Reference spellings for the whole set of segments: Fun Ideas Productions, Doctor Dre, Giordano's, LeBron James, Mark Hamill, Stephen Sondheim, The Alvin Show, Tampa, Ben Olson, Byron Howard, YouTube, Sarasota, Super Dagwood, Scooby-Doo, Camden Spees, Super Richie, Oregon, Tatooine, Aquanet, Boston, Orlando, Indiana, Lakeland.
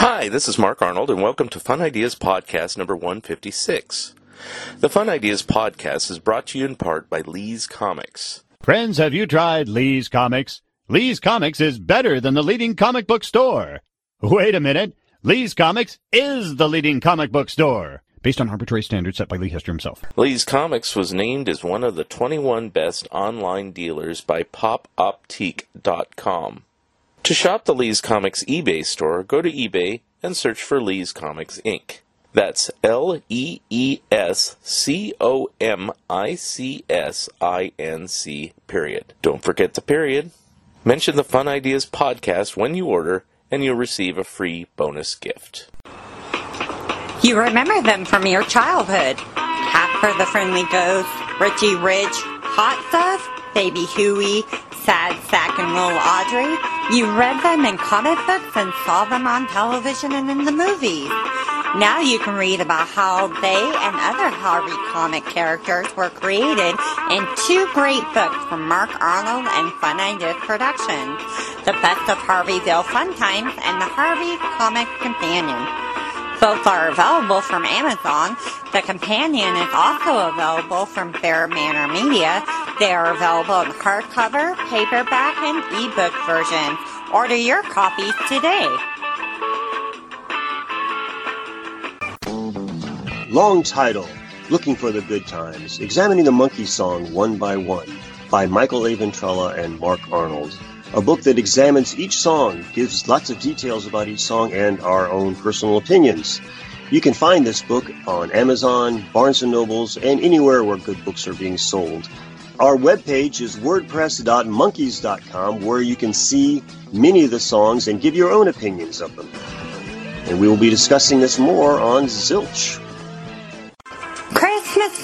Hi, this is Mark Arnold, and welcome to Fun Ideas Podcast number 156. The Fun Ideas Podcast is brought to you in part by Lee's Comics. Friends, have you tried Lee's Comics? Lee's Comics is better than the leading comic book store. Wait a minute. Lee's Comics is the leading comic book store, based on arbitrary standards set by Lee Hester himself. Lee's Comics was named as one of the 21 best online dealers by PopOptique.com. To shop the Lee's Comics eBay store, go to eBay and search for Lee's Comics, Inc. That's Lees Comics, period. Don't forget the period. Mention the Fun Ideas Podcast when you order, and you'll receive a free bonus gift. You remember them from your childhood. Hat for the Friendly Ghost, Richie Rich, Hot Stuff, Baby Huey, Sad Sack and Little Audrey. You read them in comic books and saw them on television and in the movies. Now you can read about how they and other Harvey comic characters were created in two great books from Mark Arnold and Fun Ideas Productions, The Best of Harveyville Fun Times and The Harvey Comic Companion. Both are available from Amazon. The Companion is also available from Bear Manor Media. They are available in hardcover, paperback, and ebook versions. Order your copies today. Long title, Looking for the Good Times, Examining the Monkey Song One by One, by Michael A. Ventrella and Mark Arnold. A book that examines each song, gives lots of details about each song, and our own personal opinions. You can find this book on Amazon, Barnes & Nobles, and anywhere where good books are being sold. Our webpage is wordpress.monkeys.com, where you can see many of the songs and give your own opinions of them. And we will be discussing this more on Zilch.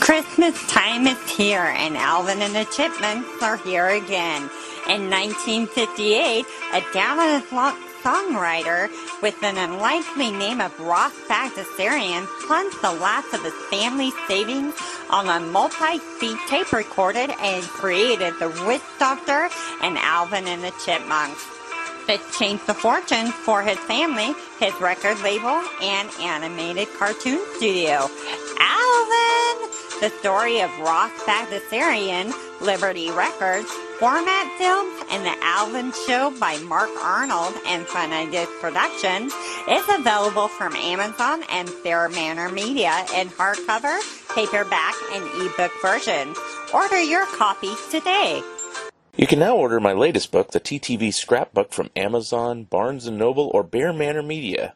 Christmas time is here, and Alvin and the Chipmunks are here again. In 1958, a down-on-his-luck songwriter with an unlikely name of Ross Bagdasarian plunged the last of his family savings on a multi-speed tape recorded and created The Witch Doctor and Alvin and the Chipmunks. It changed the fortunes for his family, his record label, and animated cartoon studio. Alvin! The story of Ross Bagdasarian, Liberty Records, Format Films, and The Alvin Show by Mark Arnold and Fun Ideas Productions is available from Amazon and Fair Manor Media in hardcover, paperback, and ebook versions. Order your copies today. You can now order my latest book, the TTV Scrapbook, from Amazon, Barnes & Noble, or Bear Manor Media.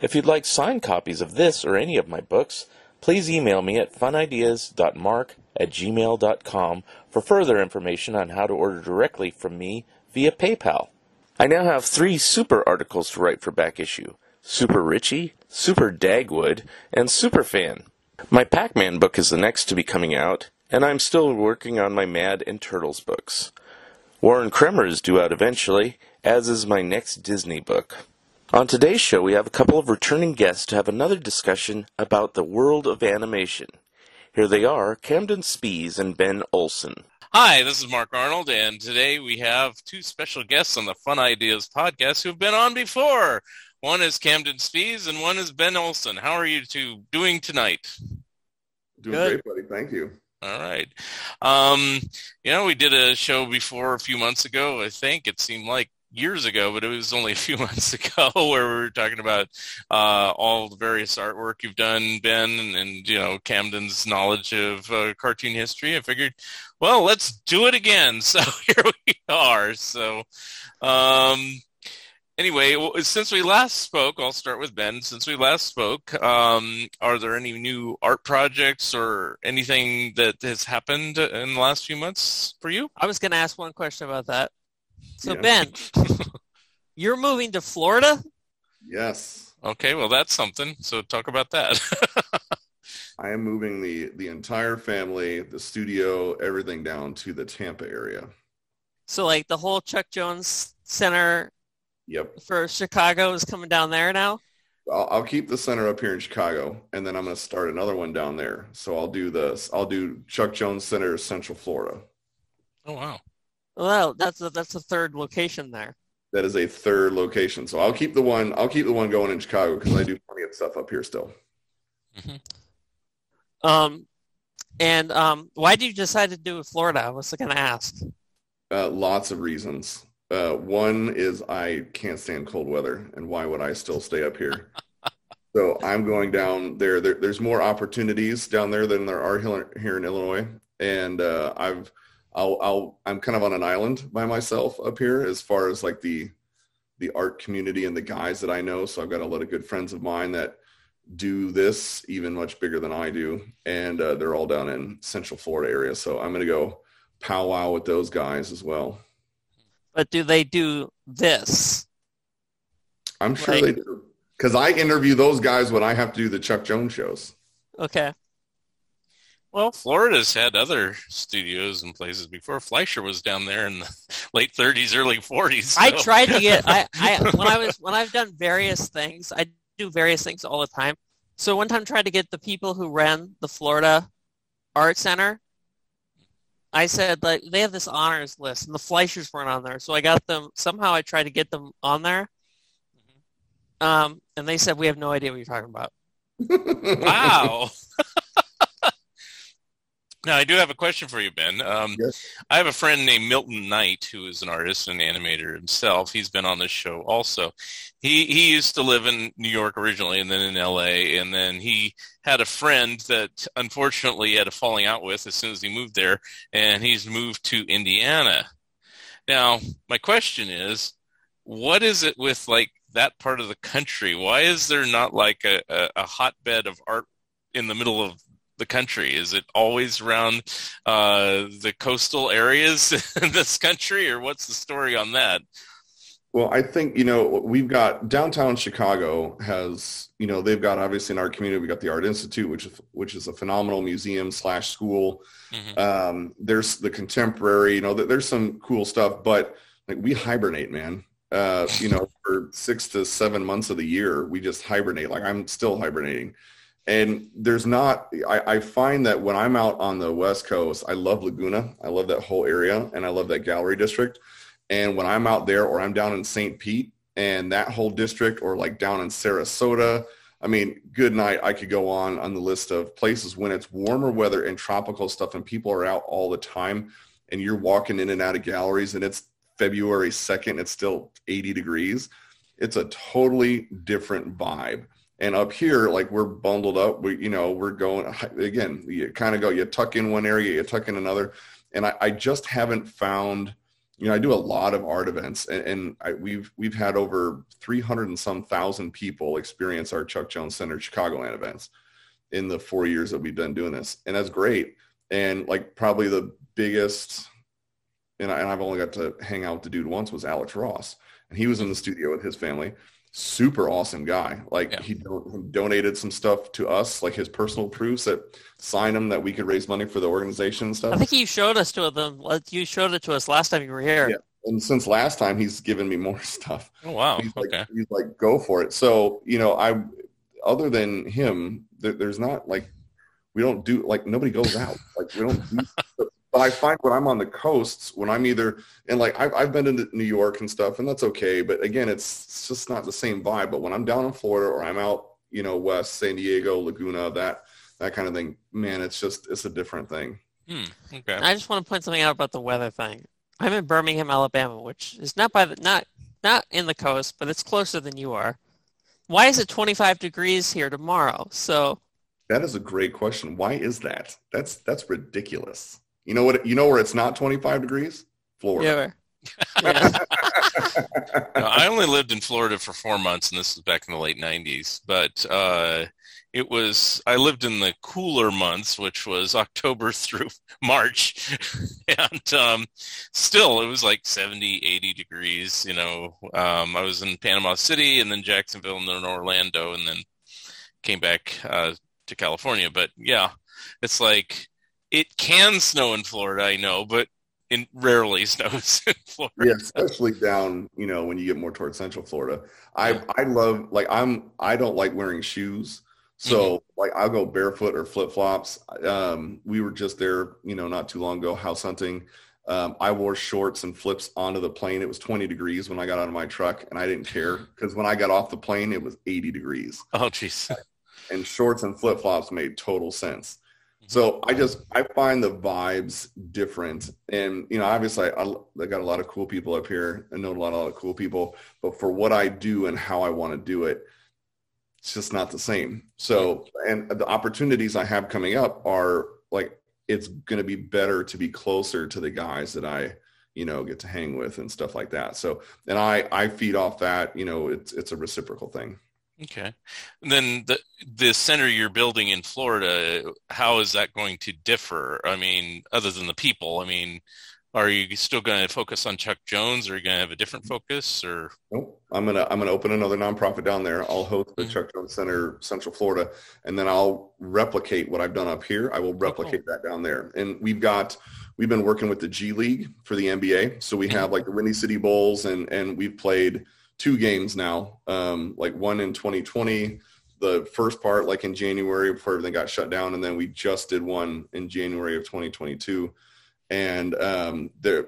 If you'd like signed copies of this or any of my books, please email me at funideas.mark@gmail.com for further information on how to order directly from me via PayPal. I now have 3 super articles to write for back issue: Super Richie, Super Dagwood, and Super Fan. My Pac-Man book is the next to be coming out, and I'm still working on my Mad and Turtles books. Warren Kremer is due out eventually, as is my next Disney book. On today's show, we have a couple of returning guests to have another discussion about the world of animation. Here they are, Camden Spees and Ben Olson. Hi, this is Mark Arnold, and today we have 2 special guests on the Fun Ideas Podcast who have been on before. One is Camden Spees, and one is Ben Olson. How are you two doing tonight? Doing great, buddy. Thank you. All right. We did a show before a few months ago, I think. It seemed like years ago, but it was only a few months ago, where we were talking about all the various artwork you've done, Ben, and Camden's knowledge of cartoon history. I figured, well, let's do it again. So here we are. So Anyway, since we last spoke, I'll start with Ben. Since we last spoke, are there any new art projects or anything that has happened in the last few months for you? I was going to ask one question about that. So, yeah. Ben, you're moving to Florida? Yes. Okay, well, that's something. So talk about that. I am moving the entire family, the studio, everything down to the Tampa area. So, like, the whole Chuck Jones Center... Yep. For Chicago is coming down there now? I'll keep the center up here in Chicago, and then I'm going to start another one down there. So I'll do this. I'll do Chuck Jones Center, Central Florida. Oh, wow. Well, that's a third location there. That is a third location. So I'll keep the one going in Chicago because I do plenty of stuff up here still. Mm-hmm. And why did you decide to do Florida? I was going to ask. Lots of reasons. One is I can't stand cold weather, and why would I still stay up here? So I'm going down there. There's more opportunities down there than there are here in Illinois, and I'm kind of on an island by myself up here as far as like the art community and the guys that I know. So I've got a lot of good friends of mine that do this even much bigger than I do, and they're all down in Central Florida area. So I'm going to go powwow with those guys as well. But do they do this? I'm sure they do. Because I interview those guys when I have to do the Chuck Jones shows. Okay. Well, Florida's had other studios and places before. Fleischer was down there in the late 30s, early 40s. So. I tried to get... When I've done various things, I do various things all the time. So one time tried to get the people who ran the Florida Art Center... I said, like, they have this honors list, and the Fleischers weren't on there. So I got them. Somehow I tried to get them on there, and they said, we have no idea what you're talking about. Wow. Now, I do have a question for you, Ben. Yes. I have a friend named Milton Knight, who is an artist and animator himself. He's been on this show also. He used to live in New York originally and then in L.A., and then he had a friend that unfortunately he had a falling out with as soon as he moved there, and he's moved to Indiana. Now, my question is, what is it with, like, that part of the country? Why is there not, like, a hotbed of art in the middle of the country? Is it always around the coastal areas in this country, or what's the story on that? Well, I think, you know, we've got downtown Chicago has, you know, they've got obviously in our community, we got the Art Institute, which is a phenomenal museum / school. Mm-hmm. There's the contemporary, you know, there's some cool stuff, but like we hibernate, man. You know, for 6 to 7 months of the year, we just hibernate. Like I'm still hibernating. And there's not, I find that when I'm out on the West Coast, I love Laguna. I love that whole area, and I love that gallery district. And when I'm out there, or I'm down in St. Pete and that whole district, or like down in Sarasota, I mean, good night. I could go on the list of places when it's warmer weather and tropical stuff and people are out all the time and you're walking in and out of galleries and it's February 2nd, it's still 80 degrees. It's a totally different vibe. And up here, like we're bundled up, we're going, again, you kind of go, you tuck in one area, you tuck in another. And I just haven't found, you know, I do a lot of art events and we've had over 300 and some thousand people experience our Chuck Jones Center Chicagoland events in the 4 years that we've been doing this. And that's great. And like probably the biggest, and I've only got to hang out with the dude once, was Alex Ross. And he was in the studio with his family. Super awesome guy. Like yeah. He donated some stuff to us, like his personal proofs that signed him that we could raise money for the organization and stuff. I think you showed us to them. You showed it to us last time you were here. Yeah. And since last time, he's given me more stuff. Oh, wow. He's like, go for it. So, you know, other than him, there's not like, we don't do, like nobody goes out. Like we don't do stuff. But I find when I'm on the coasts, when I'm either – and, like, I've been to New York and stuff, and that's okay. But, again, it's just not the same vibe. But when I'm down in Florida or I'm out, you know, west, San Diego, Laguna, that kind of thing, man, it's just – it's a different thing. Okay. I just want to point something out about the weather thing. I'm in Birmingham, Alabama, which is not by the – not in the coast, but it's closer than you are. Why is it 25 degrees here tomorrow? So that is a great question. Why is that? That's ridiculous. You know where it's not 25 degrees? Florida. Yeah. I only lived in Florida for 4 months, and this was back in the late 90s. But it was, I lived in the cooler months, which was October through March. And still, it was like 70, 80 degrees, you know. I was in Panama City, and then Jacksonville, and then Orlando, and then came back to California. But yeah, it's like, it can snow in Florida, I know, but it rarely snows in Florida. Yeah, especially down, you know, when you get more towards Central Florida. I love, like, I don't like wearing shoes. So, like, I'll go barefoot or flip-flops. We were just there, you know, not too long ago, house hunting. I wore shorts and flips onto the plane. It was 20 degrees when I got out of my truck, and I didn't care, because when I got off the plane, it was 80 degrees. Oh, jeez. And shorts and flip-flops made total sense. So I find the vibes different. And, you know, obviously I got a lot of cool people up here. I know a lot of cool people. But for what I do and how I want to do it, it's just not the same. So, and the opportunities I have coming up are like, it's going to be better to be closer to the guys that I, you know, get to hang with and stuff like that. So, and I feed off that, you know, it's a reciprocal thing. Okay. And then the center you're building in Florida, how is that going to differ? I mean, other than the people, I mean, are you still going to focus on Chuck Jones, or are you going to have a different focus? Or nope. I'm gonna open another nonprofit down there. I'll host the Chuck Jones Center, Central Florida, and then I'll replicate what I've done up here. I will replicate that down there. And we've been working with the G League for the NBA, so we have like the Windy City Bulls, and we've played 2 games now, like one in 2020. The first part, like in January before everything got shut down, and then we just did one in January of 2022. And the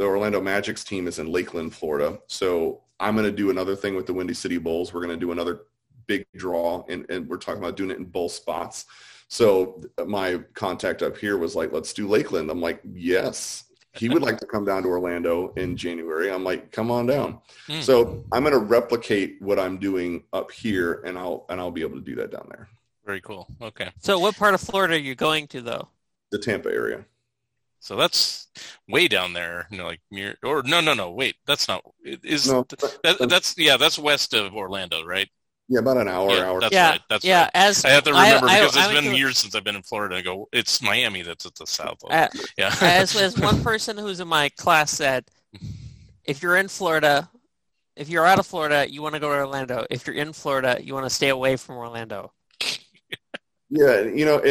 Orlando Magic's team is in Lakeland, Florida. So I'm going to do another thing with the Windy City Bulls. We're going to do another big draw, and we're talking about doing it in both spots. So my contact up here was like, let's do Lakeland. I'm like, yes. He would like to come down to Orlando in January. I'm like, come on down. So I'm going to replicate what I'm doing up here, and I'll be able to do that down there. Very cool. Okay. So what part of Florida are you going to, though? The Tampa area. So that's way down there, you know, like near, or no, wait, that's not, that's west of Orlando, right? Yeah, about an hour. Yeah, hour. That's right. I have to remember because it's been years since I've been in Florida. I go, it's Miami that's at the south. Yeah. As one person who's in my class said, if you're out of Florida, you want to go to Orlando. If you're in Florida, you want to stay away from Orlando. Yeah, you know,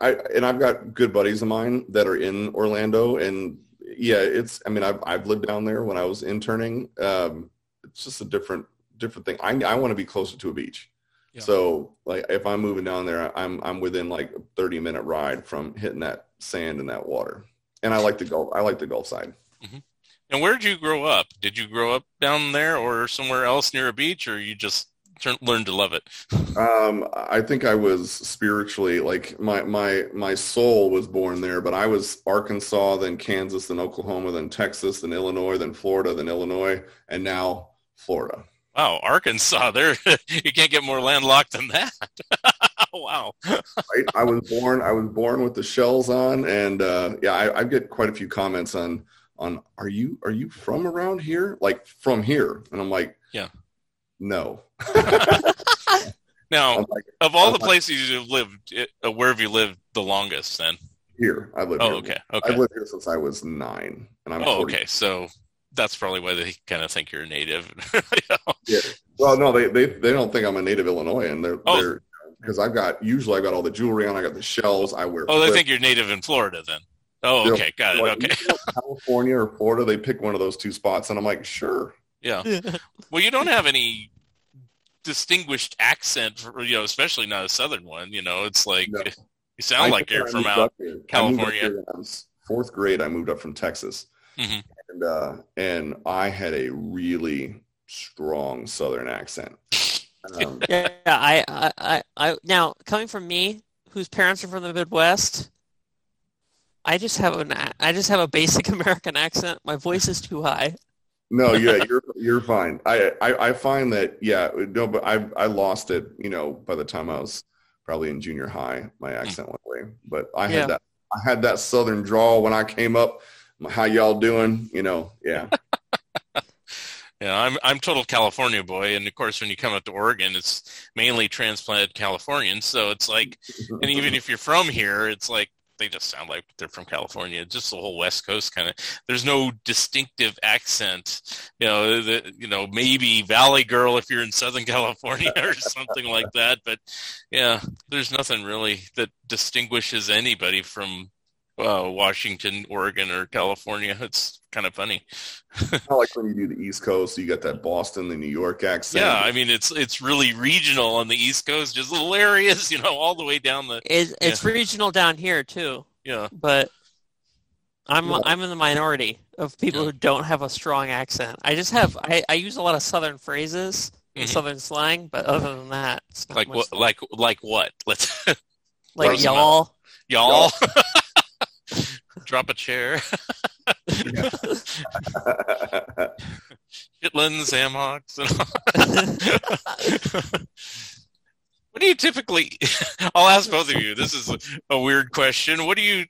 I've got good buddies of mine that are in Orlando, and yeah, I've lived down there when I was interning. It's just a different thing. I want to be closer to a beach, yeah. So like if I'm moving down there, I'm within like a 30-minute ride from hitting that sand and that water, and I like the Gulf. I like the Gulf side. Mm-hmm. And where did you grow up? Did you grow up down there, or somewhere else near a beach, or you just learn to love it? I think I was spiritually, like, my soul was born there, but I was Arkansas, then Kansas, then Oklahoma, then Texas, then Illinois, then Florida, and now Florida. Wow, Arkansas, there you can't get more landlocked than that. Wow. Right? I was born with the shells on, and I get quite a few comments on are you from around here? Like from here. And I'm like, yeah. No. Now, of all the places you've lived, where have you lived the longest then? Here. I've lived here. Oh, okay. I've lived here since I was 9. And I'm 40. Okay. So that's probably why they kind of think you're a native. You know? Yeah. Well, no, they don't think I'm a native Illinoisan. They're because I've got all the jewelry on. I got the shells. I wear. Oh, they think you're native in Florida then. Oh, okay. Got it. Like, okay. You know, California or Florida, they pick one of those two spots. And I'm like, sure. Yeah. Well, you don't have any distinguished accent, for, you know, especially not a southern one. You know, it's like you sound like you're from out California. I was 4th grade, I moved up from Texas, and I had a really strong southern accent. Now coming from me, whose parents are from the Midwest, I just have a basic American accent. My voice is too high. No, yeah, you're fine. I find that, yeah, no, but I lost it, you know, by the time I was probably in junior high, my accent went away. But I had that southern drawl when I came up. How y'all doing? You know, yeah. You know, I'm total California boy, and of course, when you come up to Oregon, it's mainly transplanted Californians. So it's like, and even if you're from here, it's like they just sound like they're from California. Just the whole West Coast kind of. There's no distinctive accent. You know, maybe Valley Girl if you're in Southern California or something like that. But yeah, there's nothing really that distinguishes anybody from Washington, Oregon, or California. It's kind of funny. I like when you do the East Coast, so you got that Boston, the New York accent. Yeah, I mean, it's really regional on the East Coast, just little areas, you know, all the way down the... It's regional down here, too. Yeah. But I'm in the minority of people who don't have a strong accent. I just have... I use a lot of Southern phrases, Southern slang, but other than that... Like what? Let's like y'all. Y'all. Drop a chair. Chitlins, hammocks, and all. What do you typically... I'll ask both of you. This is a weird question. What do you...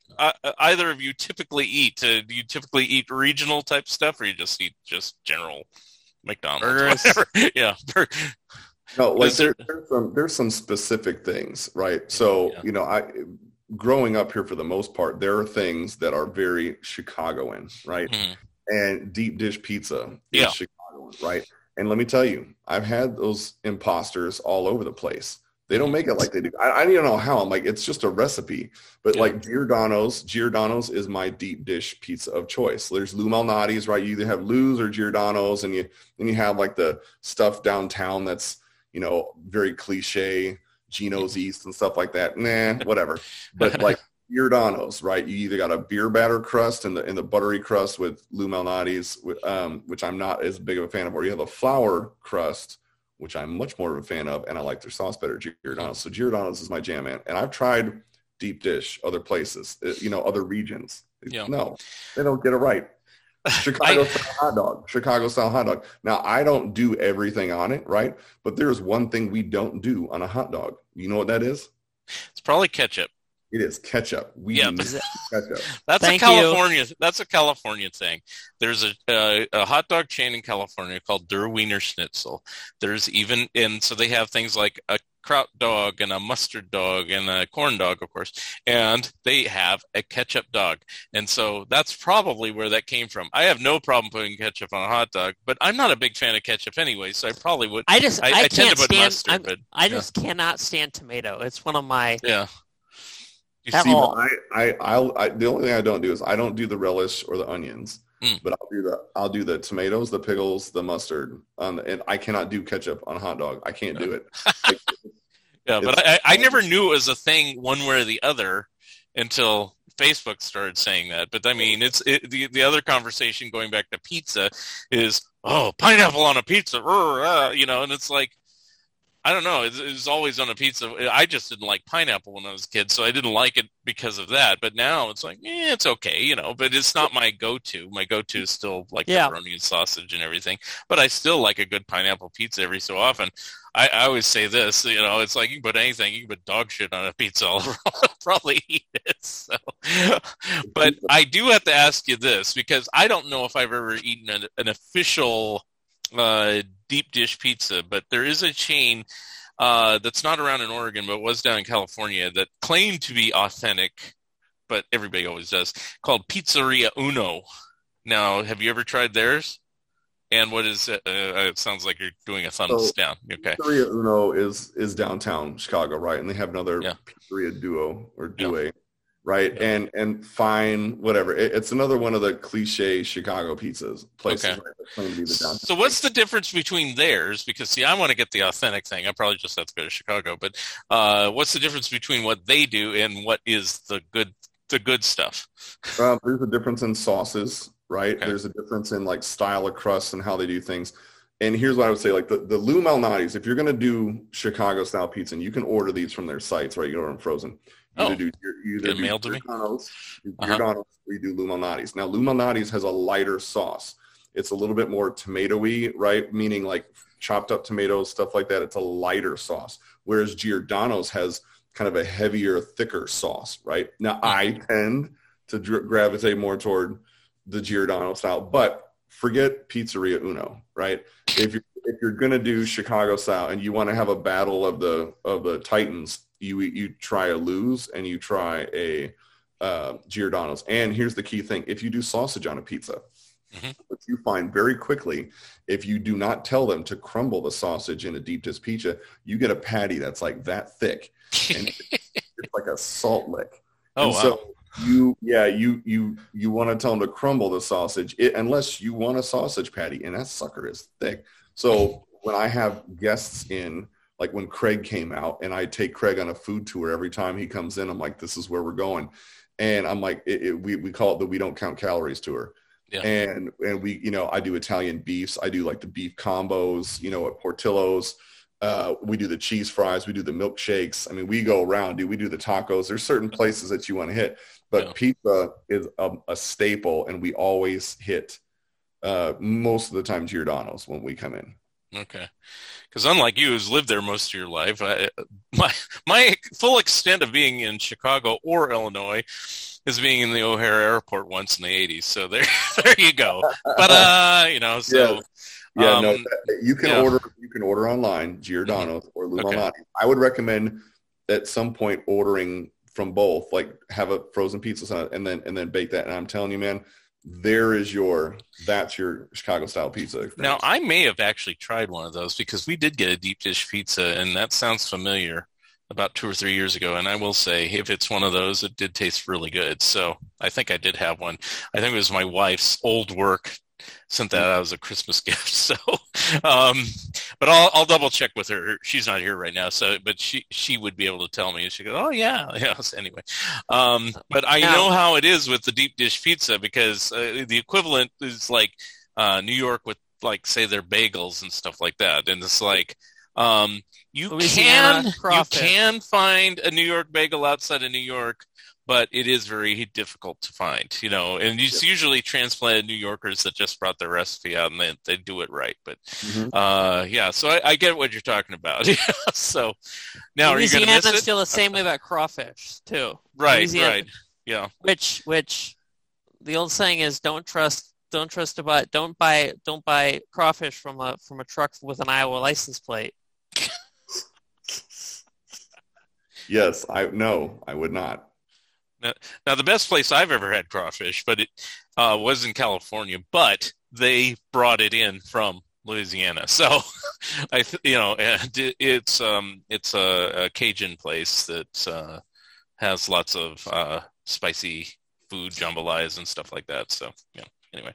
either of you typically eat? Do you typically eat regional type stuff, or you just eat just general McDonald's? Yeah. No, like there's some specific things, right? So, you know, growing up here, for the most part, there are things that are very Chicagoan, right? Mm. And deep dish pizza is Chicagoan, right? And let me tell you, I've had those imposters all over the place. They don't make it like they do. I don't know how. I'm like, it's just a recipe. But like Giordano's is my deep dish pizza of choice. There's Lou Malnati's, right? You either have Lou's or Giordano's, and you have like the stuff downtown that's, you know, very cliche. Gino's East and stuff like that. Nah, whatever. But like Giordano's, right? You either got a beer batter crust and the buttery crust with Lou Malnati's, which I'm not as big of a fan of, or you have a flour crust, which I'm much more of a fan of, and I like their sauce better, Giordano's. So Giordano's is my jam, man. And I've tried deep dish other places, you know, other regions. Yeah. No, they don't get it right. Chicago style hot dog. Now, I don't do everything on it, right? But there's one thing we don't do on a hot dog. You know what that is? It's probably ketchup. It is ketchup. We need ketchup. That's a California thing. There's a hot dog chain in California called Der Wiener Schnitzel. There's even, and so they have things like a kraut dog and a mustard dog and a corn dog, of course, and they have a ketchup dog. And so that's probably where that came from. I have no problem putting ketchup on a hot dog, but I'm not a big fan of ketchup anyway, so I probably would. I just cannot stand tomato. It's one of my... Yeah. You see, the only thing I don't do is I don't do the relish or the onions, but I'll do the tomatoes, the pickles, the mustard, and I cannot do ketchup on a hot dog. I can't do it. Like, yeah, but I never knew it was a thing one way or the other until Facebook started saying that. But I mean, the other conversation going back to pizza is, oh, pineapple on a pizza, you know, and it's like, I don't know. It was always on a pizza. I just didn't like pineapple when I was a kid, so I didn't like it because of that. But now it's like, it's okay, you know, but it's not my go-to. My go-to is still like pepperoni and sausage and everything, but I still like a good pineapple pizza every so often. I always say this, you know, it's like you can put anything, you can put dog shit on a pizza. I'll probably eat it. So. But I do have to ask you this, because I don't know if I've ever eaten an official deep dish pizza, but there is a chain that's not around in Oregon, but was down in California that claimed to be authentic, but everybody always does, called Pizzeria Uno. Now, have you ever tried theirs? And what is it? It sounds like you're doing a thumbs down. Okay. Pizzeria Uno is downtown Chicago, right? And they have another Pizzeria Duo or Due, right? Yeah. And fine, whatever. It's another one of the cliche Chicago pizzas places. Okay. Right? So what's the difference between theirs? Because, see, I want to get the authentic thing. I probably just have to go to Chicago. But what's the difference between what they do and what is the good stuff? There's a difference in sauces, right? Okay. There's a difference in, like, style of crust and how they do things. And here's what I would say. Like, the Lou Malnati's, if you're going to do Chicago-style pizza, and you can order these from their sites, right? You can order them frozen. You either do Giordano's or you do Lou Malnati's. Now, Lou Malnati's has a lighter sauce. It's a little bit more tomatoey, right? Meaning like chopped up tomatoes, stuff like that. It's a lighter sauce. Whereas Giordano's has kind of a heavier, thicker sauce, right? Now, I tend to gravitate more toward the Giordano style, but forget Pizzeria Uno, right? If you're gonna do Chicago style and you want to have a battle of the Titans, you try a Lou's and you try a Giordano's. And here's the key thing: if you do sausage on a pizza, mm-hmm. which you find very quickly, if you do not tell them to crumble the sausage in a deep dish pizza, you get a patty that's like that thick, and it's like a salt lick. Oh, and wow. So you want to tell them to crumble the sausage unless you want a sausage patty, and that sucker is thick. So when I have guests in, like when Craig came out, and I take Craig on a food tour every time he comes in, I'm like, this is where we're going. And I'm like, we call it the We Don't Count Calories tour. Yeah. And we, you know, I do Italian beefs. I do like the beef combos, you know, at Portillo's. We do the cheese fries. We do the milkshakes. I mean, we go around, dude. We do the tacos. There's certain places that you want to hit, but yeah. Pizza is a staple, and we always hit most of the time Giordano's when we come in. Okay. Because unlike you, who's lived there most of your life, my full extent of being in Chicago or Illinois is being in the O'Hare Airport once in the 80s. So there you go. But you know, so yeah, you can order online Giordano's mm-hmm. or Lou Malnati's. Okay. I would recommend at some point ordering from both. Like have a frozen pizza and then bake that. And I'm telling you, man, that's your Chicago style pizza experience. Now I may have actually tried one of those because we did get a deep dish pizza, and that sounds familiar, about 2 or 3 years ago. And I will say, if it's one of those, it did taste really good. So I think I did have one. I think it was my wife's old work sent that out as a Christmas gift. So, but I'll double check with her. She's not here right now. So, but she would be able to tell me. She goes, oh yeah. So anyway, but I know how it is with the deep dish pizza, because the equivalent is like New York with, like, say, their bagels and stuff like that. And it's like, you can find a New York bagel outside of New York, but it is very difficult to find, you know, and it's usually transplanted New Yorkers that just brought their recipe out and they do it right. But mm-hmm. So I get what you're talking about. So now Louisiana's, are you going to miss it? Feel the same way about crawfish too. Right, Louisiana, right. Yeah. Which the old saying is don't buy crawfish from a truck with an Iowa license plate. Yes, I would not. Now, the best place I've ever had crawfish, but it was in California, but they brought it in from Louisiana. So, it's a Cajun place that has lots of spicy food, jambalaya and stuff like that. So, yeah, anyway.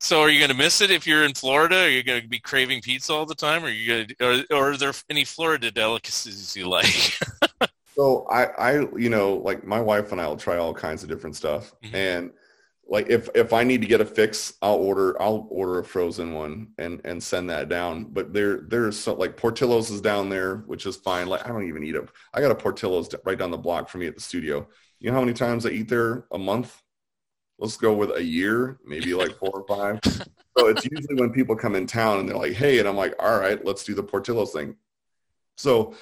So are you going to miss it if you're in Florida? Are you going to be craving pizza all the time? Or are there any Florida delicacies you like? So I my wife and I will try all kinds of different stuff. Mm-hmm. And like, if I need to get a fix, I'll order a frozen one and send that down. But there's some, like, Portillo's is down there, which is fine. Like, I don't even eat them. I got a Portillo's right down the block from me at the studio. You know how many times I eat there a month? Let's go with a year, maybe like 4 or 5. So it's usually when people come in town and they're like, hey, and I'm like, all right, let's do the Portillo's thing. So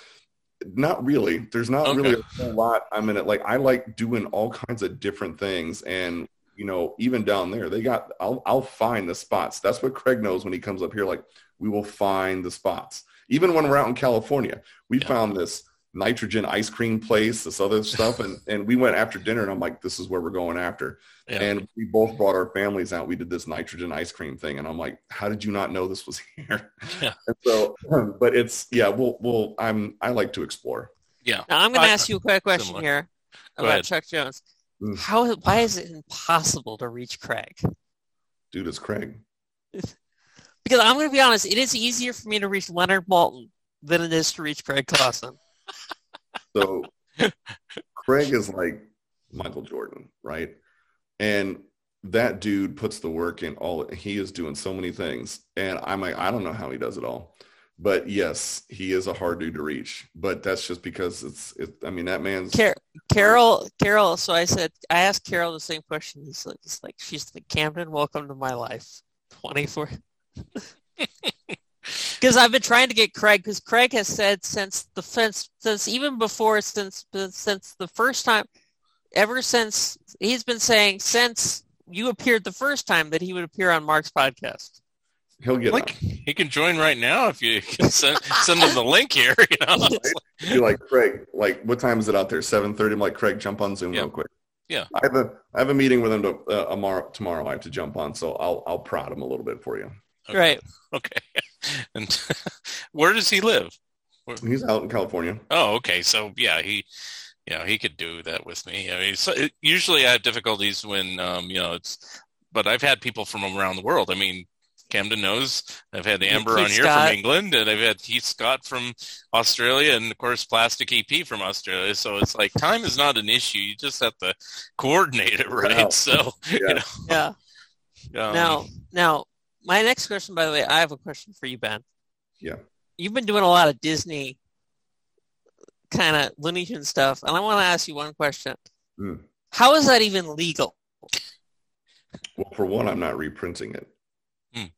not really. There's not really a whole lot. I mean, I like doing all kinds of different things. And, you know, even down there, I'll find the spots. That's what Craig knows when he comes up here. Like, we will find the spots. Even when we're out in California, we found this nitrogen ice cream place, this other stuff. And we went after dinner, and I'm like, this is where we're going after. Yeah. And we both brought our families out. We did this nitrogen ice cream thing. And I'm like, how did you not know this was here? Yeah. And so, but it's, I like to explore. Yeah. Now I'm going to ask you a quick question here about Chuck Jones. Mm. Why is it impossible to reach Craig? Dude, it's Craig. Because I'm going to be honest, it is easier for me to reach Leonard Maltin than it is to reach Craig Clausen. So Craig is like Michael Jordan, right? And that dude puts the work in. All he is doing so many things, and I'm like, I don't know how he does it all. But yes, he is a hard dude to reach. But that's just because that man's Carol. So I asked Carol the same question. He's like, she's like, Camden, welcome to my life, 24. Because I've been trying to get Craig, because Craig has said since the first time, he's been saying since you appeared the first time, that he would appear on Mark's podcast. He'll get like, he can join right now if you can send him the link here. You know? Be like, Craig, like, what time is it out there? 7:30. I'm like, Craig, jump on Zoom real quick. Yeah, I have a meeting with him tomorrow. I have to jump on, so I'll prod him a little bit for you. Okay. Right. Okay. And where does he live? He's out in California. Oh, okay. So yeah, he could do that with me. I mean, so, usually I have difficulties when but I've had people from around the world. I mean, Camden knows. I've had Amber on here from England, and I've had Keith Scott from Australia, and of course Plastic EP from Australia. So it's like time is not an issue. You just have to coordinate it right. Wow. So yeah. You know. Yeah. Now my next question, by the way, I have a question for you, Ben. Yeah. You've been doing a lot of Disney kind of Looney Tunes stuff, and I want to ask you one question. Mm. How is that even legal? Well, for one, I'm not reprinting it. Mm.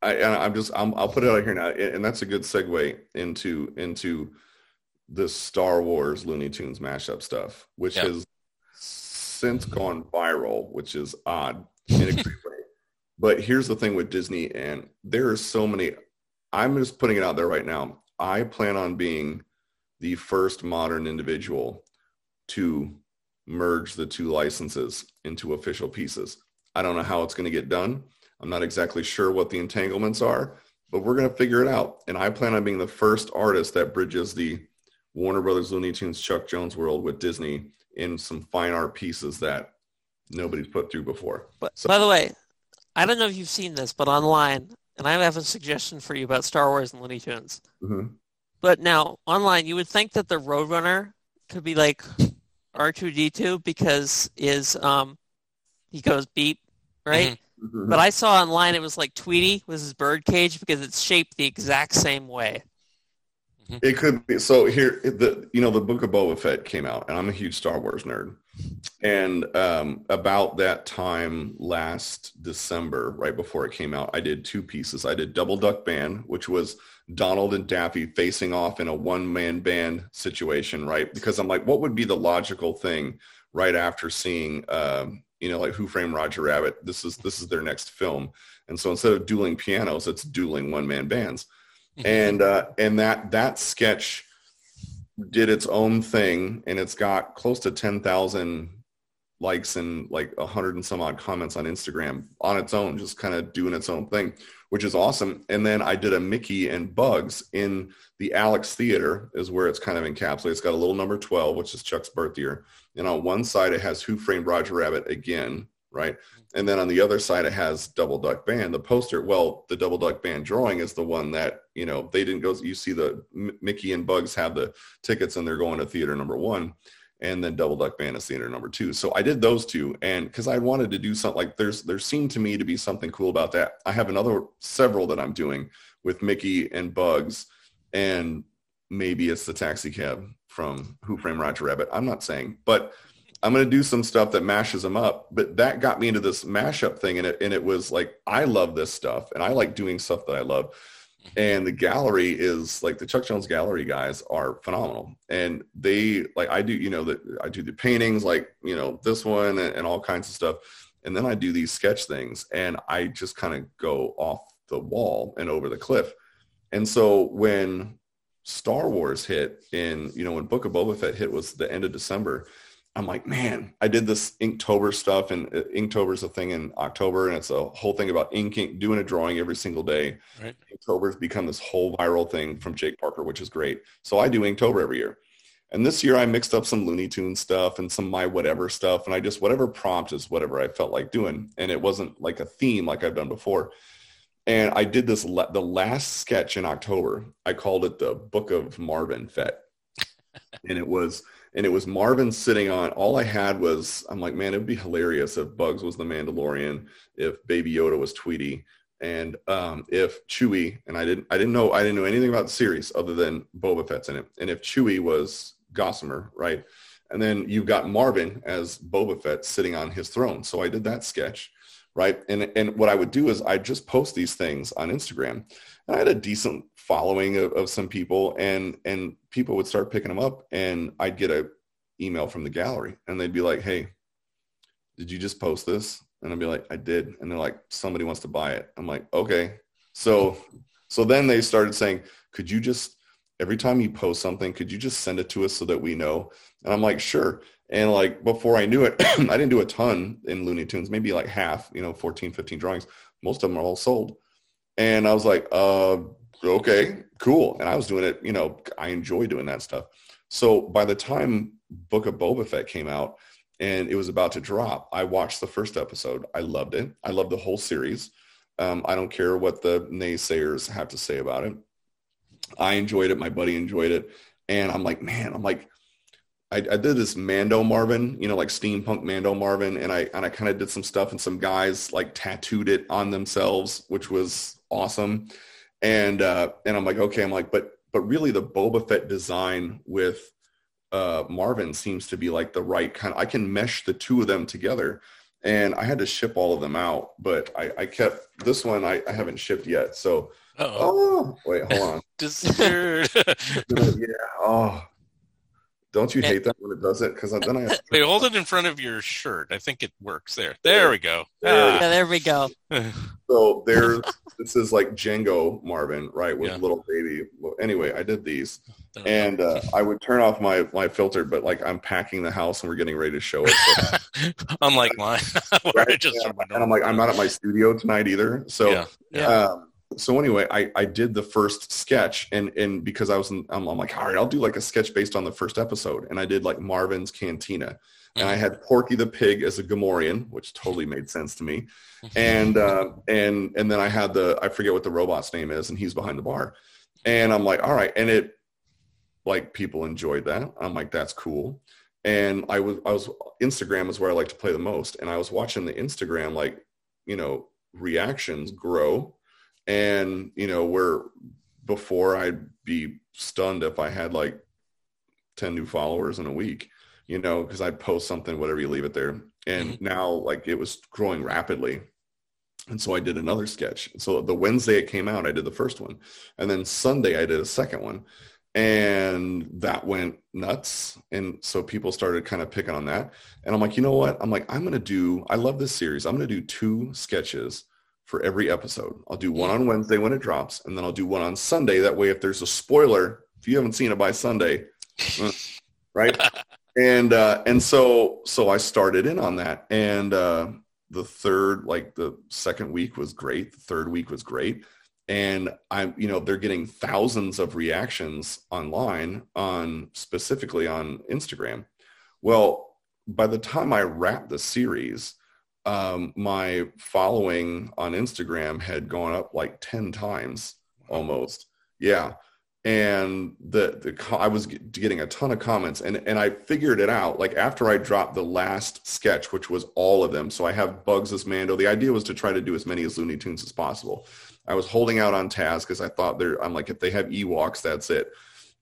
I'll put it out here now, and that's a good segue into the Star Wars Looney Tunes mashup stuff, which has since gone viral, which is odd in a great way. But here's the thing with Disney, and there are so many. I'm just putting it out there right now. I plan on being the first modern individual to merge the two licenses into official pieces. I don't know how it's going to get done. I'm not exactly sure what the entanglements are, but we're going to figure it out. And I plan on being the first artist that bridges the Warner Brothers, Looney Tunes, Chuck Jones world with Disney in some fine art pieces that nobody's put through before. But, by the way, I don't know if you've seen this, but online, and I have a suggestion for you about Star Wars and Looney Tunes. Mm-hmm. But now, online, you would think that the Roadrunner could be like R2-D2 because he goes beep, right? Mm-hmm. But I saw online it was like Tweety was his bird cage because it's shaped the exact same way. It could be. So here, the Book of Boba Fett came out, and I'm a huge Star Wars nerd. And about that time last December, right before it came out, I did two pieces. I did Double Duck Band, which was Donald and Daffy facing off in a one-man band situation, right? Because I'm like, what would be the logical thing right after seeing like Who Framed Roger Rabbit? This is their next film. And so instead of dueling pianos, it's dueling one-man bands. And that sketch did its own thing, and it's got close to 10,000 likes and like 100 and some odd comments on Instagram on its own, just kind of doing its own thing, which is awesome. And then I did a Mickey and Bugs in the Alex Theater is where it's kind of encapsulated. It's got a little number 12, which is Chuck's birth year. And on one side, it has Who Framed Roger Rabbit again, right? And then on the other side, it has Double Duck Band, the poster. Well, the Double Duck Band drawing is the one that, they didn't go. You see the Mickey and Bugs have the tickets and they're going to theater number 1. And then Double Duck Band is theater number 2. So I did those two. And because I wanted to do something like there seemed to me to be something cool about that. I have several that I'm doing with Mickey and Bugs. And maybe it's the taxi cab from Who Framed Roger Rabbit. I'm not saying, but I'm going to do some stuff that mashes them up. But that got me into this mashup thing. And it was like, I love this stuff. And I like doing stuff that I love. And the gallery is like the Chuck Jones gallery guys are phenomenal. And they like, I do, I do the paintings, like, this one and all kinds of stuff. And then I do these sketch things and I just kind of go off the wall and over the cliff. And so when Star Wars hit in, when Book of Boba Fett hit was the end of December, I'm like, man, I did this Inktober stuff, and Inktober's a thing in October, and it's a whole thing about inking, doing a drawing every single day. Right. Inktober's become this whole viral thing from Jake Parker, which is great. So I do Inktober every year. And this year I mixed up some Looney Tunes stuff and some my whatever stuff, and I just, whatever prompt is whatever I felt like doing. And it wasn't like a theme like I've done before. And I did this, the last sketch in October, I called it the Book of Marvin Fett. And it was Marvin sitting on, all I had was, I'm like, man, it'd be hilarious if Bugs was the Mandalorian, if Baby Yoda was Tweety, and if Chewie, and I didn't know anything about the series other than Boba Fett's in it. And if Chewie was Gossamer, right? And then you've got Marvin as Boba Fett sitting on his throne. So I did that sketch, right? And what I would do is I'd just post these things on Instagram. And I had a decent following of some people, and people would start picking them up, and I'd get an email from the gallery, and they'd be like, hey, did you just post this? And I'll be like, I did. And they're like, somebody wants to buy it. I'm like, okay. So then they started saying, could you just, every time you post something, could you just send it to us so that we know? And I'm like, sure. And like, before I knew it, I didn't do a ton in Looney Tunes, maybe like half, 14, 15 drawings. Most of them are all sold. And I was like, okay, cool. And I was doing it, I enjoy doing that stuff. So by the time Book of Boba Fett came out and it was about to drop, I watched the first episode. I loved it. I loved the whole series. I don't care what the naysayers have to say about it. I enjoyed it. My buddy enjoyed it. And I'm like, man, I did this Mando Marvin, like steampunk Mando Marvin. And I kind of did some stuff, and some guys like tattooed it on themselves, which was awesome. And I'm like, okay, but really the Boba Fett design with Marvin seems to be like the right kind of, I can mesh the two of them together. And I had to ship all of them out, but I kept this one. I haven't shipped yet. So, wait, hold on. Disappeared. Yeah. Oh, don't you hate that when it does it? Because then I have to... Wait, hold it in front of your shirt. I think it works there. There we go. Yeah, there we go. So there's, this is like Django Marvin, right? With little baby. Well, anyway, I did these. And I would turn off my filter, but like I'm packing the house and we're getting ready to show it. So. Unlike mine. Right? And I'm like, I'm not at my studio tonight either. So, so anyway, I did the first sketch and because I was, I'm like, all right, I'll do like a sketch based on the first episode. And I did like Marvin's Cantina. And I had Porky the Pig as a Gamorrean, which totally made sense to me. And then I had I forget what the robot's name is, and he's behind the bar. And I'm like, all right. And it, like, people enjoyed that. I'm like, that's cool. And I was Instagram is where I like to play the most. And I was watching the Instagram, reactions grow. And, where before I'd be stunned if I had like 10 new followers in a week, because I'd post something, whatever, you leave it there. And now like it was growing rapidly. And so I did another sketch. So the Wednesday it came out, I did the first one. And then Sunday I did a second one. And that went nuts. And so people started kind of picking on that. And I'm like, you know what? I'm like, I love this series. I'm going to do two sketches for every episode. I'll do one on Wednesday when it drops, and then I'll do one on Sunday. That way, if there's a spoiler, if you haven't seen it by Sunday, right? And so I started in on that. And the second week was great. The third week was great. And they're getting thousands of reactions online specifically on Instagram. Well, by the time I wrapped the series, my following on Instagram had gone up like 10 times almost. Yeah. And I was getting a ton of comments and I figured it out. Like after I dropped the last sketch, which was all of them. So I have Bugs as Mando. The idea was to try to do as many as Looney Tunes as possible. I was holding out on Taz because I thought I'm like, if they have Ewoks, that's it.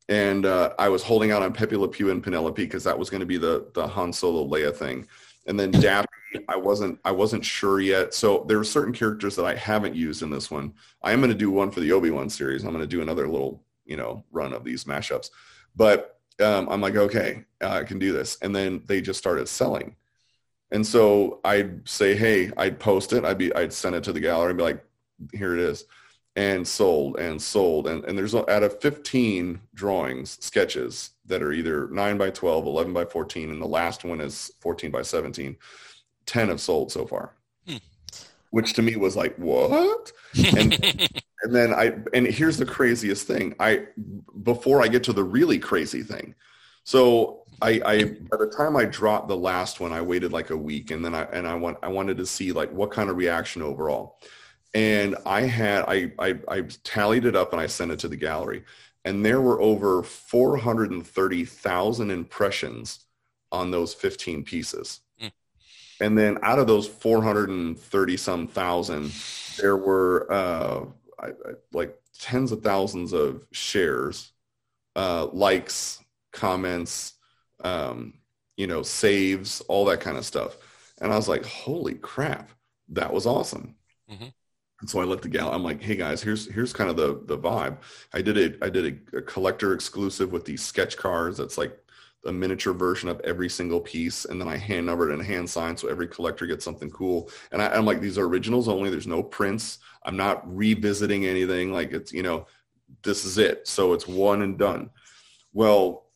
And I was holding out on Pepe Le Pew and Penelope because that was going to be the Han Solo Leia thing. And then Daffy, I wasn't sure yet. So there were certain characters that I haven't used in this one. I am going to do one for the Obi-Wan series. I'm going to do another little, run of these mashups. But I'm like, okay, I can do this. And then they just started selling. And so I'd say, hey, I'd post it. I'd send it to the gallery and be like, here it is. And sold and sold. And there's out of 15 drawings, sketches that are either 9 by 12, 11 by 14. And the last one is 14 by 17. 10 have sold so far, which to me was like, what? And then here's the craziest thing. Before I get to the really crazy thing. So by the time I dropped the last one, I waited like a week. And then I wanted to see like what kind of reaction overall. And I tallied it up and I sent it to the gallery, and there were over 430,000 impressions on those 15 pieces. And then out of those 430 some thousand, there were like tens of thousands of shares, likes, comments, saves, all that kind of stuff. And I was like, holy crap, that was awesome. Mm-hmm. And so I left the gallery. I'm like, hey guys, here's kind of the vibe. I did a collector exclusive with these sketch cards. That's like a miniature version of every single piece, and then I hand numbered and hand signed so every collector gets something cool. And I'm like, these are originals only. There's no prints. I'm not revisiting anything. Like, it's, you know, this is it. So it's one and done. Well,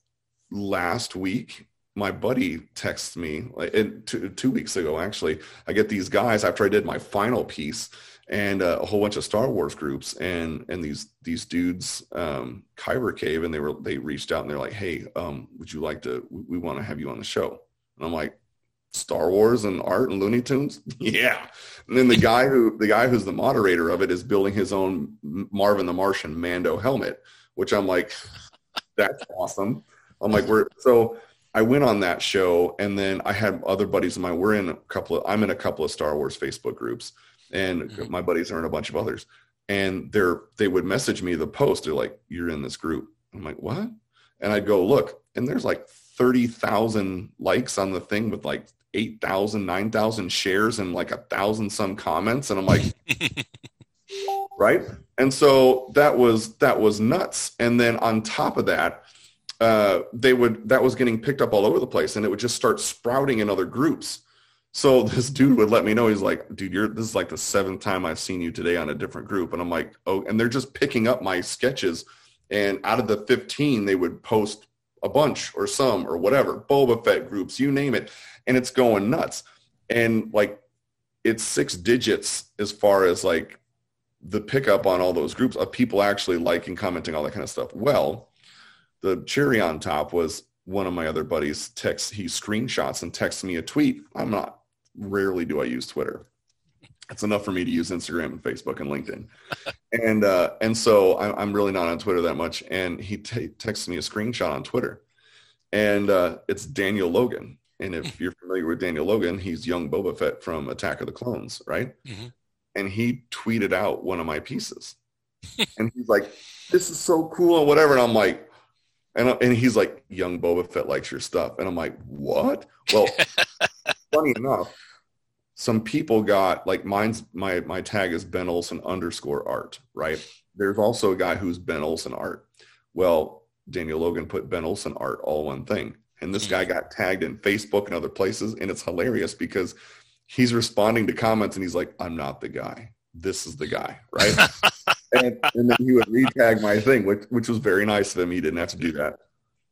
last week, my buddy texts me, like, and two weeks ago, actually, I get these guys after I did my final piece and a whole bunch of Star Wars groups and these dudes, Kyber Cave, and they reached out and they're like, hey, would you like to, we want to have you on the show. And I'm like, Star Wars and art and Looney Tunes? Yeah. And then the guy who's the moderator of it is building his own Marvin the Martian Mando helmet, which I'm like, that's awesome. I'm like, so I went on that show, and then I had other buddies of mine. I'm in a couple of Star Wars Facebook groups, and my buddies are in a bunch of others. And they would message me the post. They're like, you're in this group. I'm like, what? And I'd go look, and there's like 30,000 likes on the thing with like 8,000, 9,000 shares and like 1,000 some comments. And I'm like, right. And so that was nuts. And then on top of that, that was getting picked up all over the place, and it would just start sprouting in other groups. So this dude would let me know. He's like, dude, this is like the 7th time I've seen you today on a different group. And I'm like, oh, and they're just picking up my sketches. And out of the 15, they would post a bunch or some or whatever, Boba Fett groups, you name it. And it's going nuts. And like, it's 6 digits as far as like the pickup on all those groups of people actually liking, commenting, all that kind of stuff. Well, the cherry on top was one of my other buddies texts. He screenshots and texts me a tweet. Rarely do I use Twitter. It's enough for me to use Instagram and Facebook and LinkedIn. And so I'm really not on Twitter that much. And he texts me a screenshot on Twitter, and it's Daniel Logan. And if you're familiar with Daniel Logan, he's young Boba Fett from Attack of the Clones, right? Mm-hmm. And he tweeted out one of my pieces. And he's like, this is so cool and whatever. And I'm like, and he's like, young Boba Fett likes your stuff. And I'm like, what? Well, funny enough, some people got, like, mine's, my tag is Ben Olson _art, right? There's also a guy who's Ben Olson art. Well, Daniel Logan put Ben Olson art all one thing. And this guy got tagged in Facebook and other places. And it's hilarious because he's responding to comments and he's like, I'm not the guy. This is the guy, right? And then he would retag my thing, which was very nice of him. He didn't have to do that.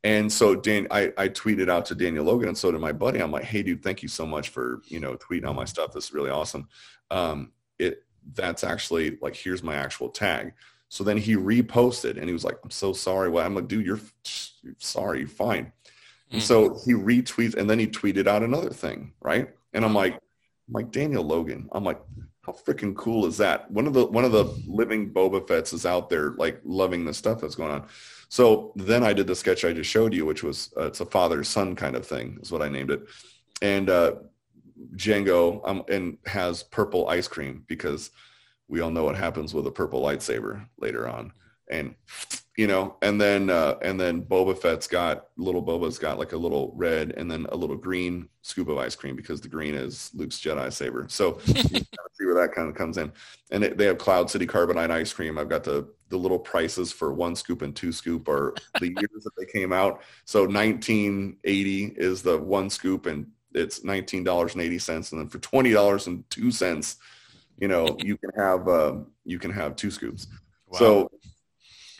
And so I tweeted out to Daniel Logan, and so did my buddy. I'm like, hey, dude, thank you so much for, you know, tweeting on my stuff. This is really awesome. That's actually, like, here's my actual tag. So then he reposted, and he was like, I'm so sorry. Well, I'm like, dude, you're sorry. You're fine. And so he retweets, and then he tweeted out another thing, right? And I'm like, Daniel Logan. I'm like, how freaking cool is that? One of the living Boba Fetts is out there, like, loving the stuff that's going on. So then I did the sketch I just showed you, which was it's a father-son kind of thing is what I named it. And Django and has purple ice cream because we all know what happens with a purple lightsaber later on. And, you know, and then little Boba's got like a little red and then a little green scoop of ice cream because the green is Luke's Jedi saber. So you kind of see where that kind of comes in. And they have Cloud City Carbonite ice cream. I've got the little prices for 1 scoop and 2 scoop are the years that they came out. So 1980 is the 1 scoop, and it's $19.80. And then for $20.02, you know, you can have 2 scoops. Wow. So,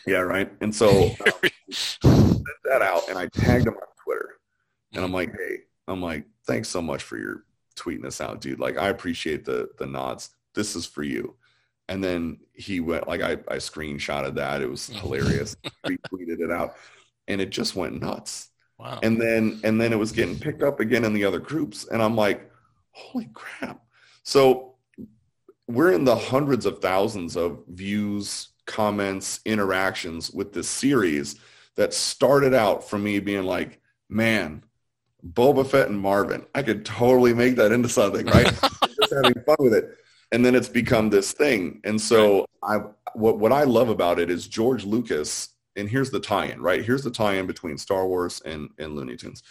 yeah, right. And so I sent that out, and I tagged him on Twitter, and I'm like, hey, thanks so much for your tweeting this out, dude. Like, I appreciate the nods. This is for you. And then he went, like, I screenshotted that. It was hilarious. Retweeted it out, and it just went nuts. Wow. And then it was getting picked up again in the other groups, and I'm like, holy crap. So we're in the hundreds of thousands of views, comments, interactions with this series that started out from me being like, man, Boba Fett and Marvin, I could totally make that into something, right? Just having fun with it. And then it's become this thing. And so what I love about it is George Lucas, and here's the tie-in, right? Here's the tie-in between Star Wars and Looney Tunes.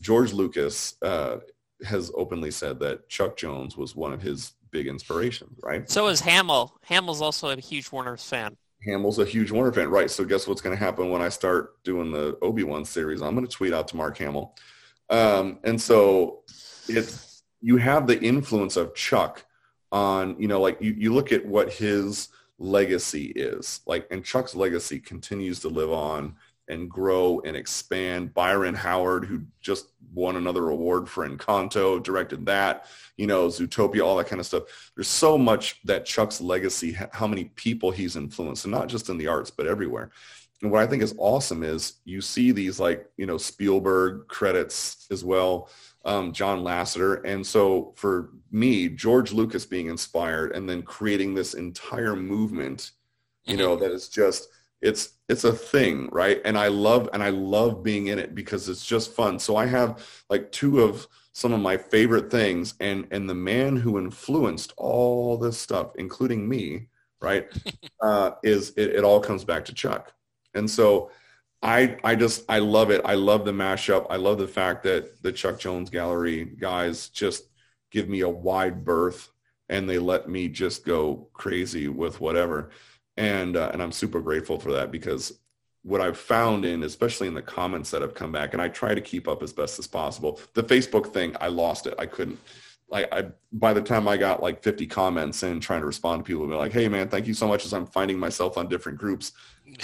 George Lucas has openly said that Chuck Jones was one of his big inspiration, right? So is Hamill. Hamill's also a huge Warner's fan. Hamill's a huge Warner fan, right? So guess what's going to happen when I start doing the Obi-Wan series? I'm going to tweet out to Mark Hamill. And so it's, you have the influence of Chuck on, you know, like you look at what his legacy is like, and Chuck's legacy continues to live on and grow and expand. Byron Howard, who just won another award for Encanto, directed that, you know, Zootopia, all that kind of stuff. There's so much that Chuck's legacy, how many people he's influenced, and not just in the arts, but everywhere. And what I think is awesome is you see these, like, you know, Spielberg credits as well, John Lasseter. And so for me, George Lucas being inspired and then creating this entire movement, you know, that is just, it's a thing, right? And I love being in it because it's just fun. So I have like two of some of my favorite things, and the man who influenced all this stuff, including me, right, is it all comes back to Chuck. And so I love it. I love the mashup. I love the fact that the Chuck Jones Gallery guys just give me a wide berth and they let me just go crazy with whatever. And I'm super grateful for that, because what I've found in, especially in the comments that have come back, and I try to keep up as best as possible. The Facebook thing, I lost it. I couldn't. By the time I got like 50 comments in trying to respond to people, be like, hey man, thank you so much, as I'm finding myself on different groups.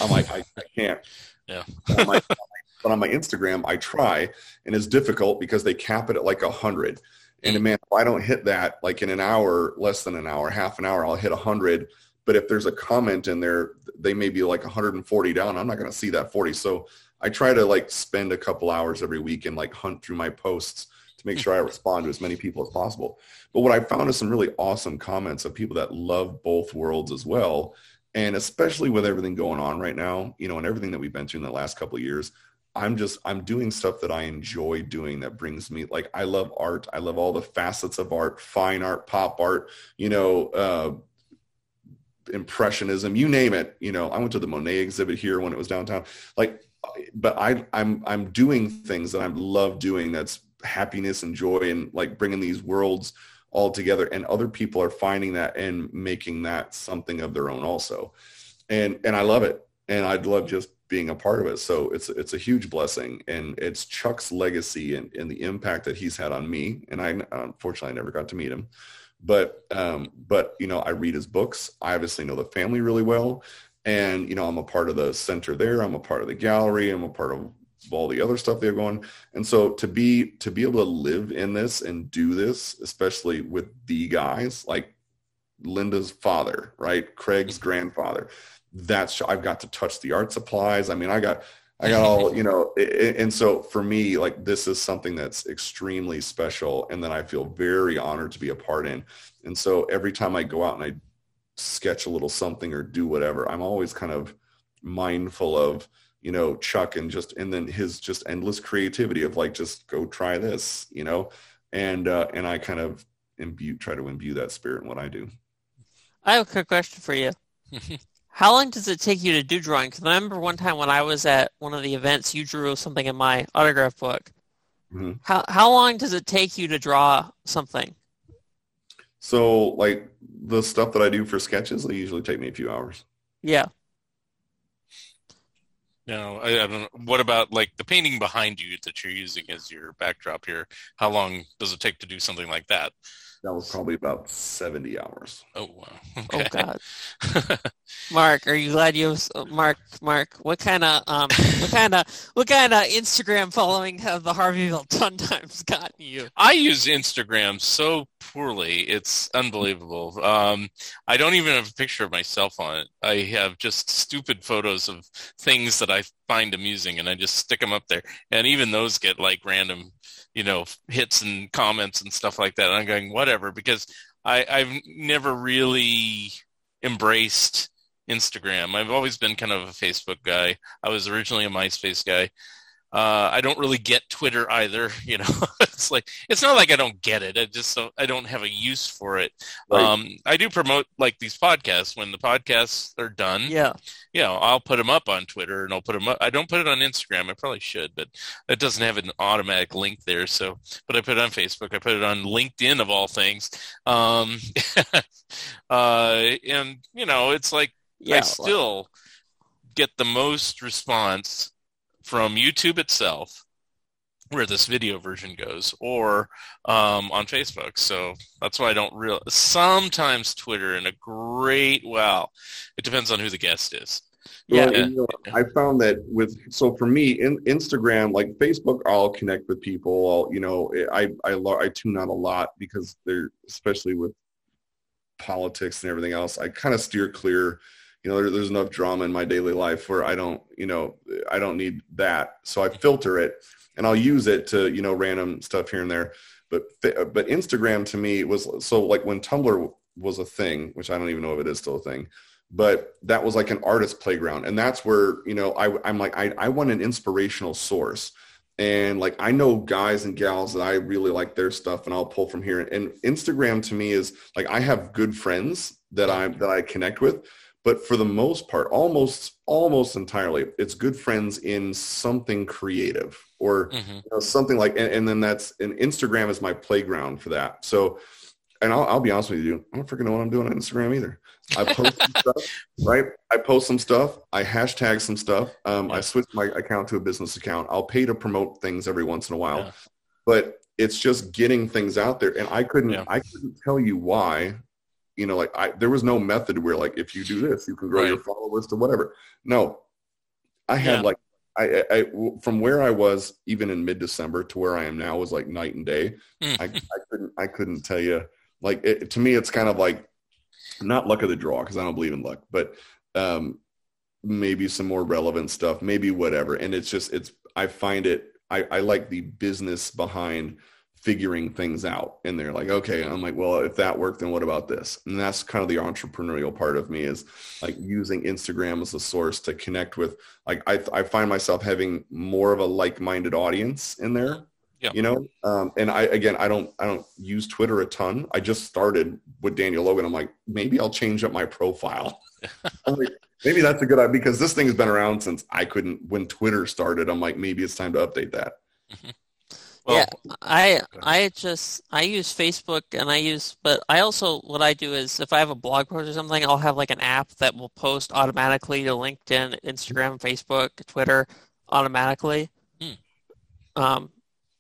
I'm like, I can't. Yeah. But on my Instagram, I try, and it's difficult because they cap it at like 100. And man, if I don't hit that, like in an hour, less than an hour, half an hour, I'll hit 100. But if there's a comment in there, they may be like 140 down. I'm not going to see that 40. So I try to like spend a couple hours every week and like hunt through my posts to make sure I respond to as many people as possible. But what I found is some really awesome comments of people that love both worlds as well. And especially with everything going on right now, you know, and everything that we've been through in the last couple of years, I'm doing stuff that I enjoy doing that brings me, like, I love art. I love all the facets of art, fine art, pop art, you know, impressionism, you name it. You know, I went to the Monet exhibit here when it was downtown, like, but I'm doing things that I love doing. That's happiness and joy, and like bringing these worlds all together, and other people are finding that and making that something of their own also. And I love it. And I'd love just being a part of it. So it's a huge blessing, and it's Chuck's legacy and the impact that he's had on me. And I, unfortunately, I never got to meet him. But, you know, I read his books. I obviously know the family really well. And, you know, I'm a part of the center there. I'm a part of the gallery. I'm a part of all the other stuff they're going. And so to be able to live in this and do this, especially with the guys, like Linda's father, right? Craig's grandfather, I've got to touch the art supplies. I mean, I got all, you know, and so for me, like, this is something that's extremely special and that I feel very honored to be a part in. And so every time I go out and I sketch a little something or do whatever, I'm always kind of mindful of, you know, Chuck, and then his just endless creativity of like, just go try this, you know, and I kind of try to imbue that spirit in what I do. I have a quick question for you. How long does it take you to do drawing? Because I remember one time when I was at one of the events, you drew something in my autograph book. Mm-hmm. How long does it take you to draw something? So, like, the stuff that I do for sketches, they usually take me a few hours. Yeah. No, I don't know. What about, like, the painting behind you that you're using as your backdrop here? How long does it take to do something like that? That was probably about 70 hours. Oh, wow. Okay. Oh, God. Mark, are you glad you was, Mark, what kind of Instagram following have the Harveyville Fun Times gotten you? I use Instagram so poorly. It's unbelievable. I don't even have a picture of myself on it. I have just stupid photos of things that I find amusing, and I just stick them up there. And even those get like random, you know, hits and comments and stuff like that. And I'm going, whatever, because I've never really embraced Instagram. I've always been kind of a Facebook guy. I was originally a MySpace guy. I don't really get Twitter either. You know, it's like, it's not like I don't get it. I don't have a use for it. Right. I do promote like these podcasts. When the podcasts are done, yeah, you know, I'll put them up on Twitter and I'll put them up. I don't put it on Instagram. I probably should, but it doesn't have an automatic link there. So, but I put it on Facebook. I put it on LinkedIn of all things. And you know, it's like, I still get the most response from YouTube itself, where this video version goes, or on Facebook. So that's why I don't real. Sometimes Twitter in a great, well, it depends on who the guest is. Yeah, well, you know, I found that with, so for me, in Instagram, like Facebook, I'll connect with people. I'll, you know, I tune out a lot because they're, especially with politics and everything else, I kind of steer clear. You know, there's enough drama in my daily life where I don't, you know, I don't need that. So I filter it, and I'll use it to, you know, random stuff here and there. But Instagram to me was, so like when Tumblr was a thing, which I don't even know if it is still a thing, but that was like an artist playground. And that's where, you know, I'm like, I want an inspirational source. And like, I know guys and gals that I really like their stuff, and I'll pull from here. And Instagram to me is like, I have good friends that I connect with, but for the most part, almost entirely, it's good friends in something creative or you know, something like, and then that's, and Instagram is my playground for that. So, and I'll be honest with you, I don't freaking know what I'm doing on Instagram either. I post some stuff, right? I post some stuff. I hashtag some stuff. I switch my account to a business account. I'll pay to promote things every once in a while, but it's just getting things out there. And I couldn't tell you why, you know, like there was no method where like, if you do this, you can grow your followers to whatever. No, I had like, I from where I was even in mid-December to where I am now was like night and day. I couldn't tell you, like to me, it's kind of like, not luck of the draw, because I don't believe in luck, but maybe some more relevant stuff, maybe whatever. And it's just, I like the business behind figuring things out. And they're like, okay, and I'm like, well, if that worked, then what about this? And that's kind of the entrepreneurial part of me, is like using Instagram as a source to connect with, like, I find myself having more of a like-minded audience in there. Yeah. You know, and I don't use Twitter a ton. I just started with Daniel Logan. I'm like, maybe I'll change up my profile. I'm like, maybe that's a good idea, because this thing has been around since when Twitter started. I'm like, maybe it's time to update that. Well, yeah, I use Facebook, and what I do is if I have a blog post or something, I'll have like an app that will post automatically to LinkedIn, Instagram, Facebook, Twitter automatically.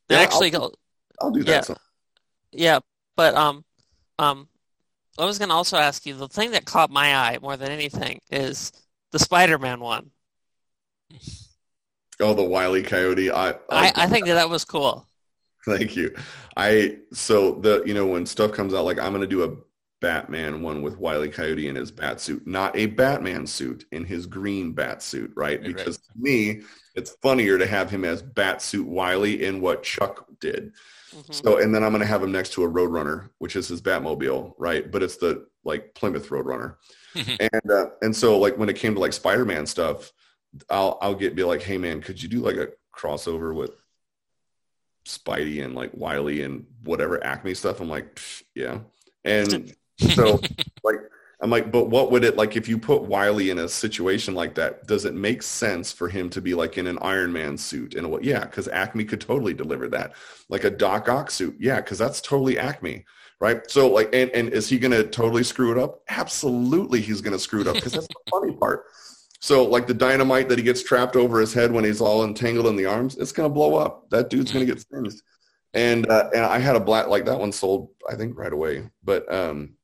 Yeah, actually, I'll do that. Yeah, so. Yeah, but I was going to also ask you, the thing that caught my eye more than anything is the Spider-Man one. Oh, the Wile E. Coyote! I think that was cool. Thank you. When stuff comes out, like I'm going to do a Batman one with Wile E. Coyote in his bat suit, not a Batman suit, in his green bat suit, right? Because to me, it's funnier to have him as Batsuit Wiley in what Chuck did. So, and then I'm going to have him next to a Roadrunner, which is his Batmobile, right? But it's the like Plymouth Roadrunner. And so like when it came to like Spider-Man stuff, I'll be like, hey man, could you do like a crossover with Spidey and like Wiley and whatever Acme stuff? I'm like, yeah. And so like, I'm like, but what would it, like if you put Wiley in a situation like that, does it make sense for him to be like in an Iron Man suit? And what? Yeah, because Acme could totally deliver that. Like a Doc Ock suit. Yeah, because that's totally Acme, right? So like, and is he going to totally screw it up? Absolutely he's going to screw it up, because that's the funny part. So like the dynamite that he gets trapped over his head when he's all entangled in the arms, it's going to blow up. That dude's going to get singed. And I had a blast, like that one sold, I think, right away. But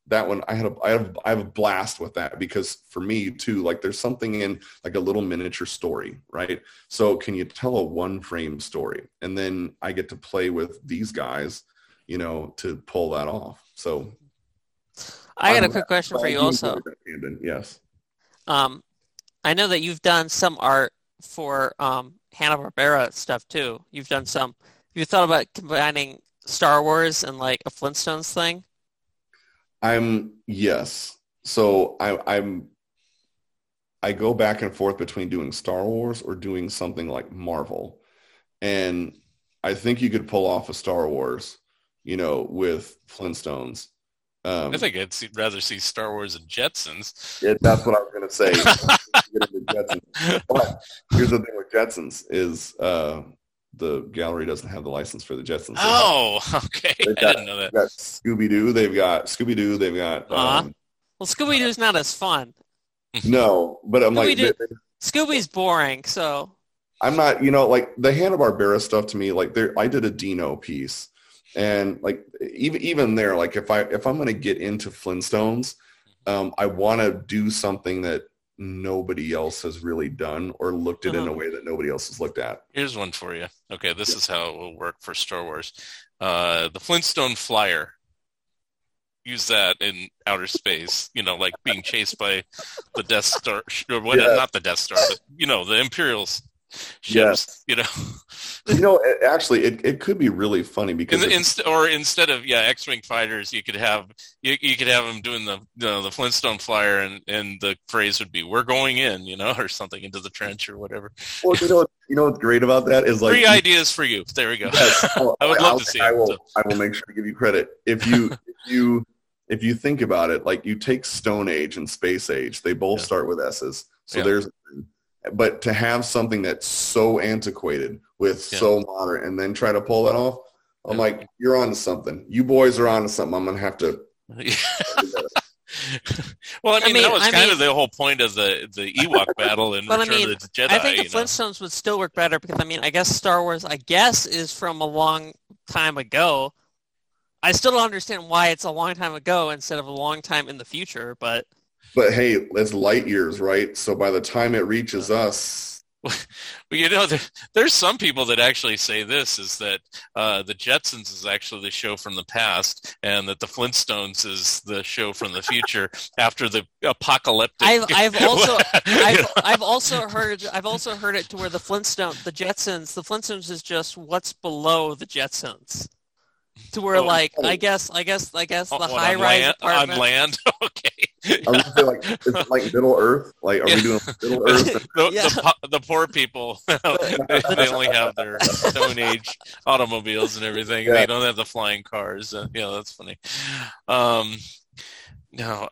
that one, I have a blast with that, because for me too, like there's something in like a little miniature story, right? So can you tell a one frame story? And then I get to play with these guys, you know, to pull that off. So I got a quick question for you also. Yes. I know that you've done some art for Hanna-Barbera stuff too. You've done some, you thought about combining Star Wars and like a Flintstones thing? Yes. So I go back and forth between doing Star Wars or doing something like Marvel. And I think you could pull off a Star Wars, you know, with Flintstones. I think I'd rather see Star Wars and Jetsons. Yeah, that's what I was going to say. Jetsons. But here's the thing with Jetsons is, the gallery doesn't have the license for the Jetsons. Oh, okay. I didn't know that. They've got Scooby-Doo. They've got... well, Scooby-Doo's not as fun. No, but I'm Scooby like... Scooby's boring, so... I'm not, you know, like the Hanna-Barbera stuff to me, like I did a Dino piece, and like even there, like if I'm going to get into Flintstones, I want to do something that nobody else has really done or looked at in a way that nobody else has looked at. Here's one for you. Okay, this is how it will work for Star Wars. The Flintstone flyer. Use that in outer space, you know, like being chased by the Death Star, or what? Yeah. Not the Death Star, but you know, the Imperials. Ships, yes. you know actually it could be really funny because instead of X-wing fighters, you could have them doing the Flintstone flyer, and the phrase would be, "We're going in," or something, into the trench or whatever. Well, you know what's great about that is, like, 3 ideas for you. There we go. Yes. Well, I would love to see. I will make sure to give you credit if you think about it. Like, you take Stone Age and Space Age; they both start with S's. So there's. But to have something that's so antiquated with so modern, and then try to pull that off, I'm like, you're on to something. You boys are on to something. I'm going to have to. Well, I mean, that was kind of the whole point of the Ewok battle in Return of the Jedi. I think the Flintstones would still work better because, I guess Star Wars, is from a long time ago. I still don't understand why it's a long time ago instead of a long time in the future, but... But hey, it's light years, right? So by the time it reaches us, well, there's some people that actually say this is that the Jetsons is actually the show from the past, and that the Flintstones is the show from the future after the apocalyptic. I've also heard it to where the Flintstones is just what's below the Jetsons. To where, I guess the high-rise apartment. On land? Okay. I was gonna say, it's like Middle Earth? Like, are we doing Middle Earth? The poor people, they only have their Stone Age automobiles and everything. Yeah. They don't have the flying cars. That's funny. Now that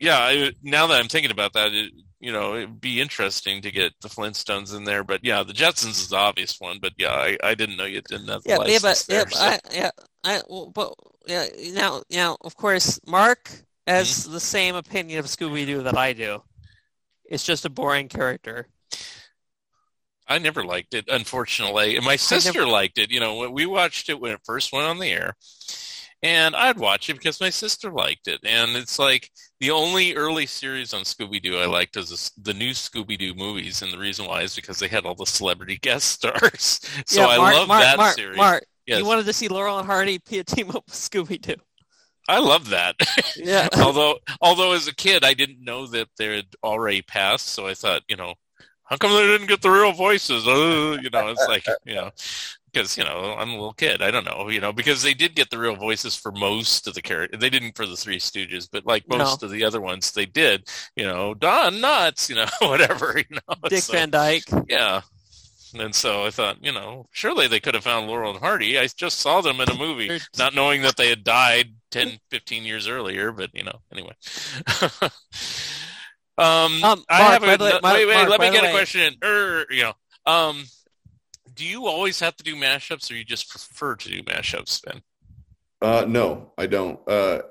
I'm thinking about that, it'd be interesting to get the Flintstones in there, but the Jetsons is the obvious one. But I didn't know you didn't have the license there. Now, of course, Mark has the same opinion of Scooby-Doo that I do. It's just a boring character. I never liked it, unfortunately. My sister liked it. We watched it when it first went on the air. And I'd watch it because my sister liked it. And it's like the only early series on Scooby-Doo I liked is the new Scooby-Doo movies. And the reason why is because they had all the celebrity guest stars. So I love that series. Mark, yes. You wanted to see Laurel and Hardy team up with Scooby-Doo. I love that. Yeah. Although as a kid, I didn't know that they had already passed. So I thought, how come they didn't get the real voices? It's like, Because, I'm a little kid. I don't know, because they did get the real voices for most of the characters. They didn't for the Three Stooges, but like most of the other ones, they did, Don Knotts, whatever, Dick Van Dyke. Yeah. And so I thought, surely they could have found Laurel and Hardy. I just saw them in a movie, not knowing that they had died 10, 15 years earlier, but, anyway. Let me get a question in. Do you always have to do mashups, or you just prefer to do mashups, Ben? No, I don't. The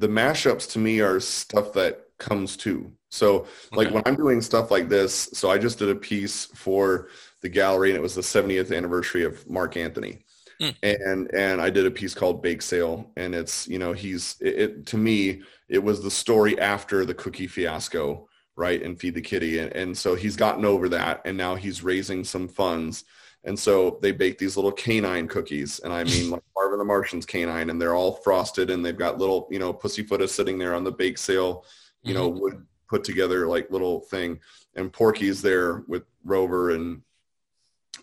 mashups to me are stuff that comes to. So, when I'm doing stuff like this, so I just did a piece for the gallery, and it was the 70th anniversary of Mark Anthony, and I did a piece called Bake Sale, and it's to me it was the story after the cookie fiasco. Right, and Feed the Kitty, and so he's gotten over that, and now he's raising some funds, and so they bake these little canine cookies, and I mean, like Marvin the Martian's canine, and they're all frosted, and they've got little, Pussyfoot is sitting there on the bake sale, wood put together like little thing, and Porky's there with Rover, and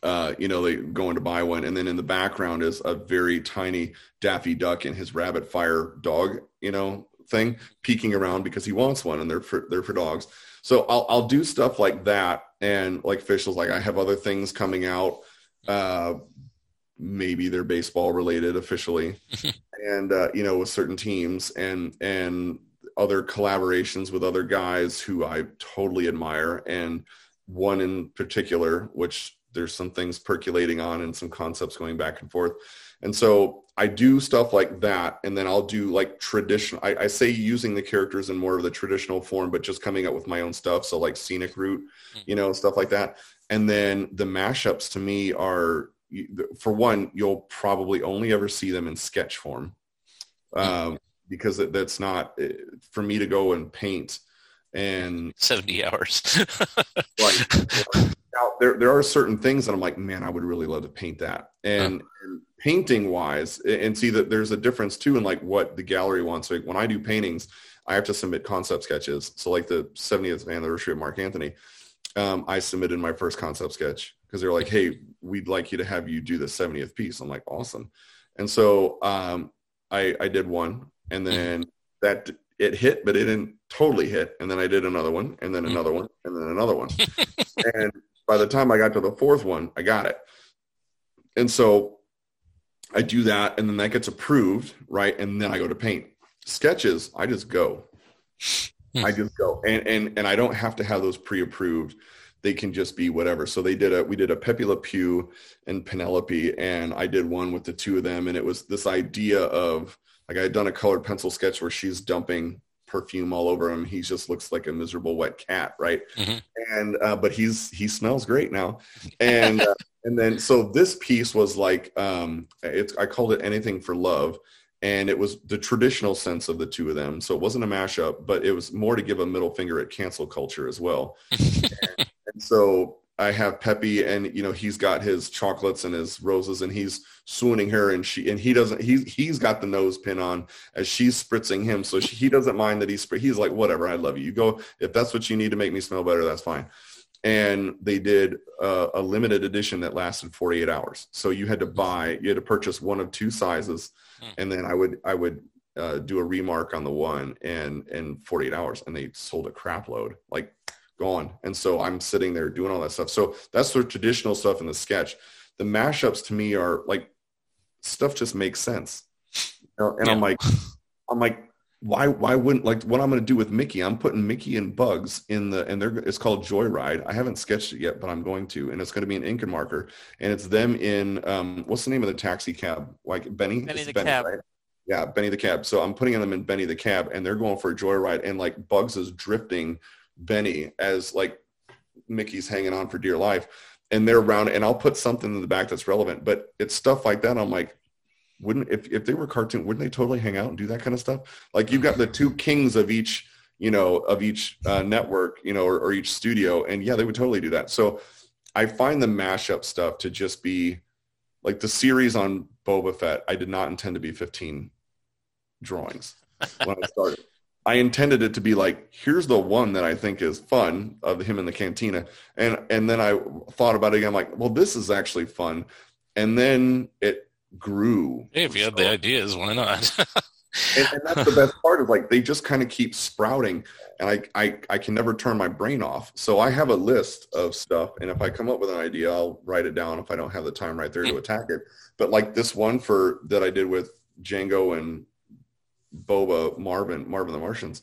they going to buy one, and then in the background is a very tiny Daffy Duck and his rabbit fire dog, thing peeking around because he wants one, and they're for dogs. So I'll do stuff like that, and like officials, like I have other things coming out, maybe they're baseball related officially, and with certain teams and other collaborations with other guys who I totally admire, and one in particular, which there's some things percolating on and some concepts going back and forth. And so I do stuff like that, and then I'll do like traditional, I say using the characters in more of the traditional form, but just coming up with my own stuff. So like scenic route, you know, stuff like that. And then the mashups to me are, for one, you'll probably only ever see them in sketch form, because that's not for me to go and paint and 70 hours. Like, now, there are certain things that I'm like, man, I would really love to paint that. And painting wise, and see that there's a difference too in like what the gallery wants. Like when I do paintings, I have to submit concept sketches. So like the 70th anniversary of Mark Anthony, I submitted my first concept sketch because they're like, hey, we'd like you to have you do the 70th piece. I'm like, awesome. And so I did one, and then that it hit, but it didn't totally hit. And then I did another one, and then another one, and then another one. And by the time I got to the fourth one, I got it. And so I do that, and then that gets approved, right? And then I go to paint. Sketches, I just go. I just go. And I don't have to have those pre-approved. They can just be whatever. So we did a Pepe Le Pew and Penelope, and I did one with the two of them. And it was this idea of, like, I had done a colored pencil sketch where she's dumping perfume all over him. He just looks like a miserable wet cat. Right. Mm-hmm. And, but he smells great now. And, and then, so this piece was like, I called it Anything for Love. And it was the traditional sense of the two of them. So it wasn't a mashup, but it was more to give a middle finger at cancel culture as well. And so I have Peppy, and, you know, he's got his chocolates and his roses, and he's swooning her, and he's got the nose pin on as she's spritzing him. So he doesn't mind that he's like, whatever, I love you. You go, if that's what you need to make me smell better, that's fine. And they did a limited edition that lasted 48 hours. So you had to purchase one of two sizes. And then I would do a remark on the one and 48 hours, and they sold a crap load, like gone. And so I'm sitting there doing all that stuff. So that's the traditional stuff in the sketch. The mashups to me are like, stuff just makes sense. And yeah. I'm like, why wouldn't, like, what I'm going to do with Mickey, I'm putting Mickey and Bugs it's called Joyride. I haven't sketched it yet, but I'm going to, and it's going to be an ink and marker, and it's them in, what's the name of the taxi cab? Like Benny the Cab. Right? Yeah. Benny the Cab. So I'm putting them in Benny the Cab, and they're going for a joyride, and like Bugs is drifting Benny as like Mickey's hanging on for dear life, and they're around, and I'll put something in the back that's relevant, but it's stuff like that. I'm like, if they were cartoon, wouldn't they totally hang out and do that kind of stuff? Like, you've got the two kings of each, you know, of each network, you know, or each studio. And yeah, they would totally do that. So I find the mashup stuff to just be like the series on Boba Fett. I did not intend to be 15 drawings when I started. I intended it to be like, here's the one that I think is fun of him in the cantina. And then I thought about it again. I'm like, well, this is actually fun. And then it grew. Hey, if you had the ideas, why not? and that's the best part, is like they just kind of keep sprouting, and I can never turn my brain off. So I have a list of stuff, and if I come up with an idea, I'll write it down if I don't have the time right there to attack it. But like this one that I did with Django and Boba, Marvin the Martians,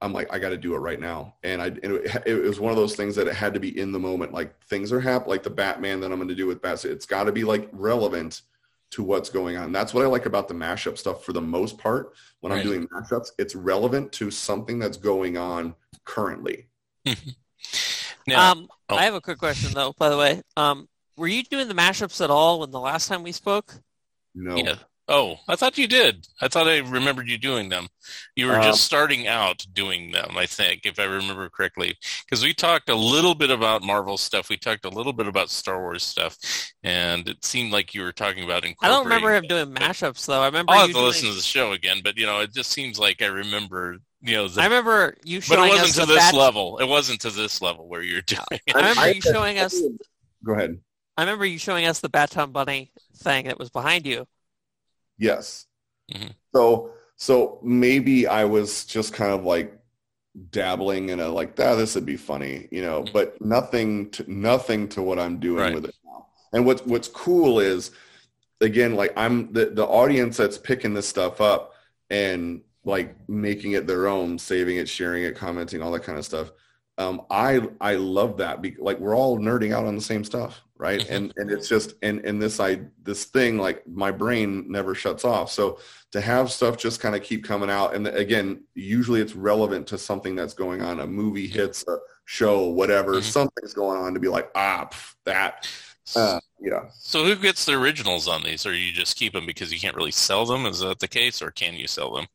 I'm like, I got to do it right now. And it was one of those things that it had to be in the moment. Like, things are happening, like the Batman that I'm going to do with Batman, it's got to be like relevant to what's going on. That's what I like about the mashup stuff for the most part. When I'm doing mashups, it's relevant to something that's going on currently. I have a quick question though, by the way. Were you doing the mashups at all when the last time we spoke? No. Yeah. Oh, I thought you did. I thought I remembered you doing them. You were just starting out doing them, I think, if I remember correctly. Because we talked a little bit about Marvel stuff. We talked a little bit about Star Wars stuff. And it seemed like you were talking about incorporating. I don't remember him doing mashups, though. I'll have to listen to the show again. But, you know, it just seems like I remember... You know, I remember you showing us... But it wasn't to this level. It wasn't to this level where you're doing it. I remember you showing us... Go ahead. I remember you showing us the Baton Bunny thing that was behind you. Yes. Mm-hmm. So maybe I was just kind of like dabbling in this would be funny, you know, but nothing to what I'm doing with it now. And what's cool is, again, like I'm the audience that's picking this stuff up and like making it their own, saving it, sharing it, commenting, all that kind of stuff. I love that. Like, we're all nerding out on the same stuff, right? And it's just, and this thing, like, my brain never shuts off. So to have stuff just kind of keep coming out. And again, usually it's relevant to something that's going on. A movie hits, a show, whatever, something's going on to be like, that. Yeah. So who gets the originals on these? Or you just keep them because you can't really sell them? Is that the case? Or can you sell them?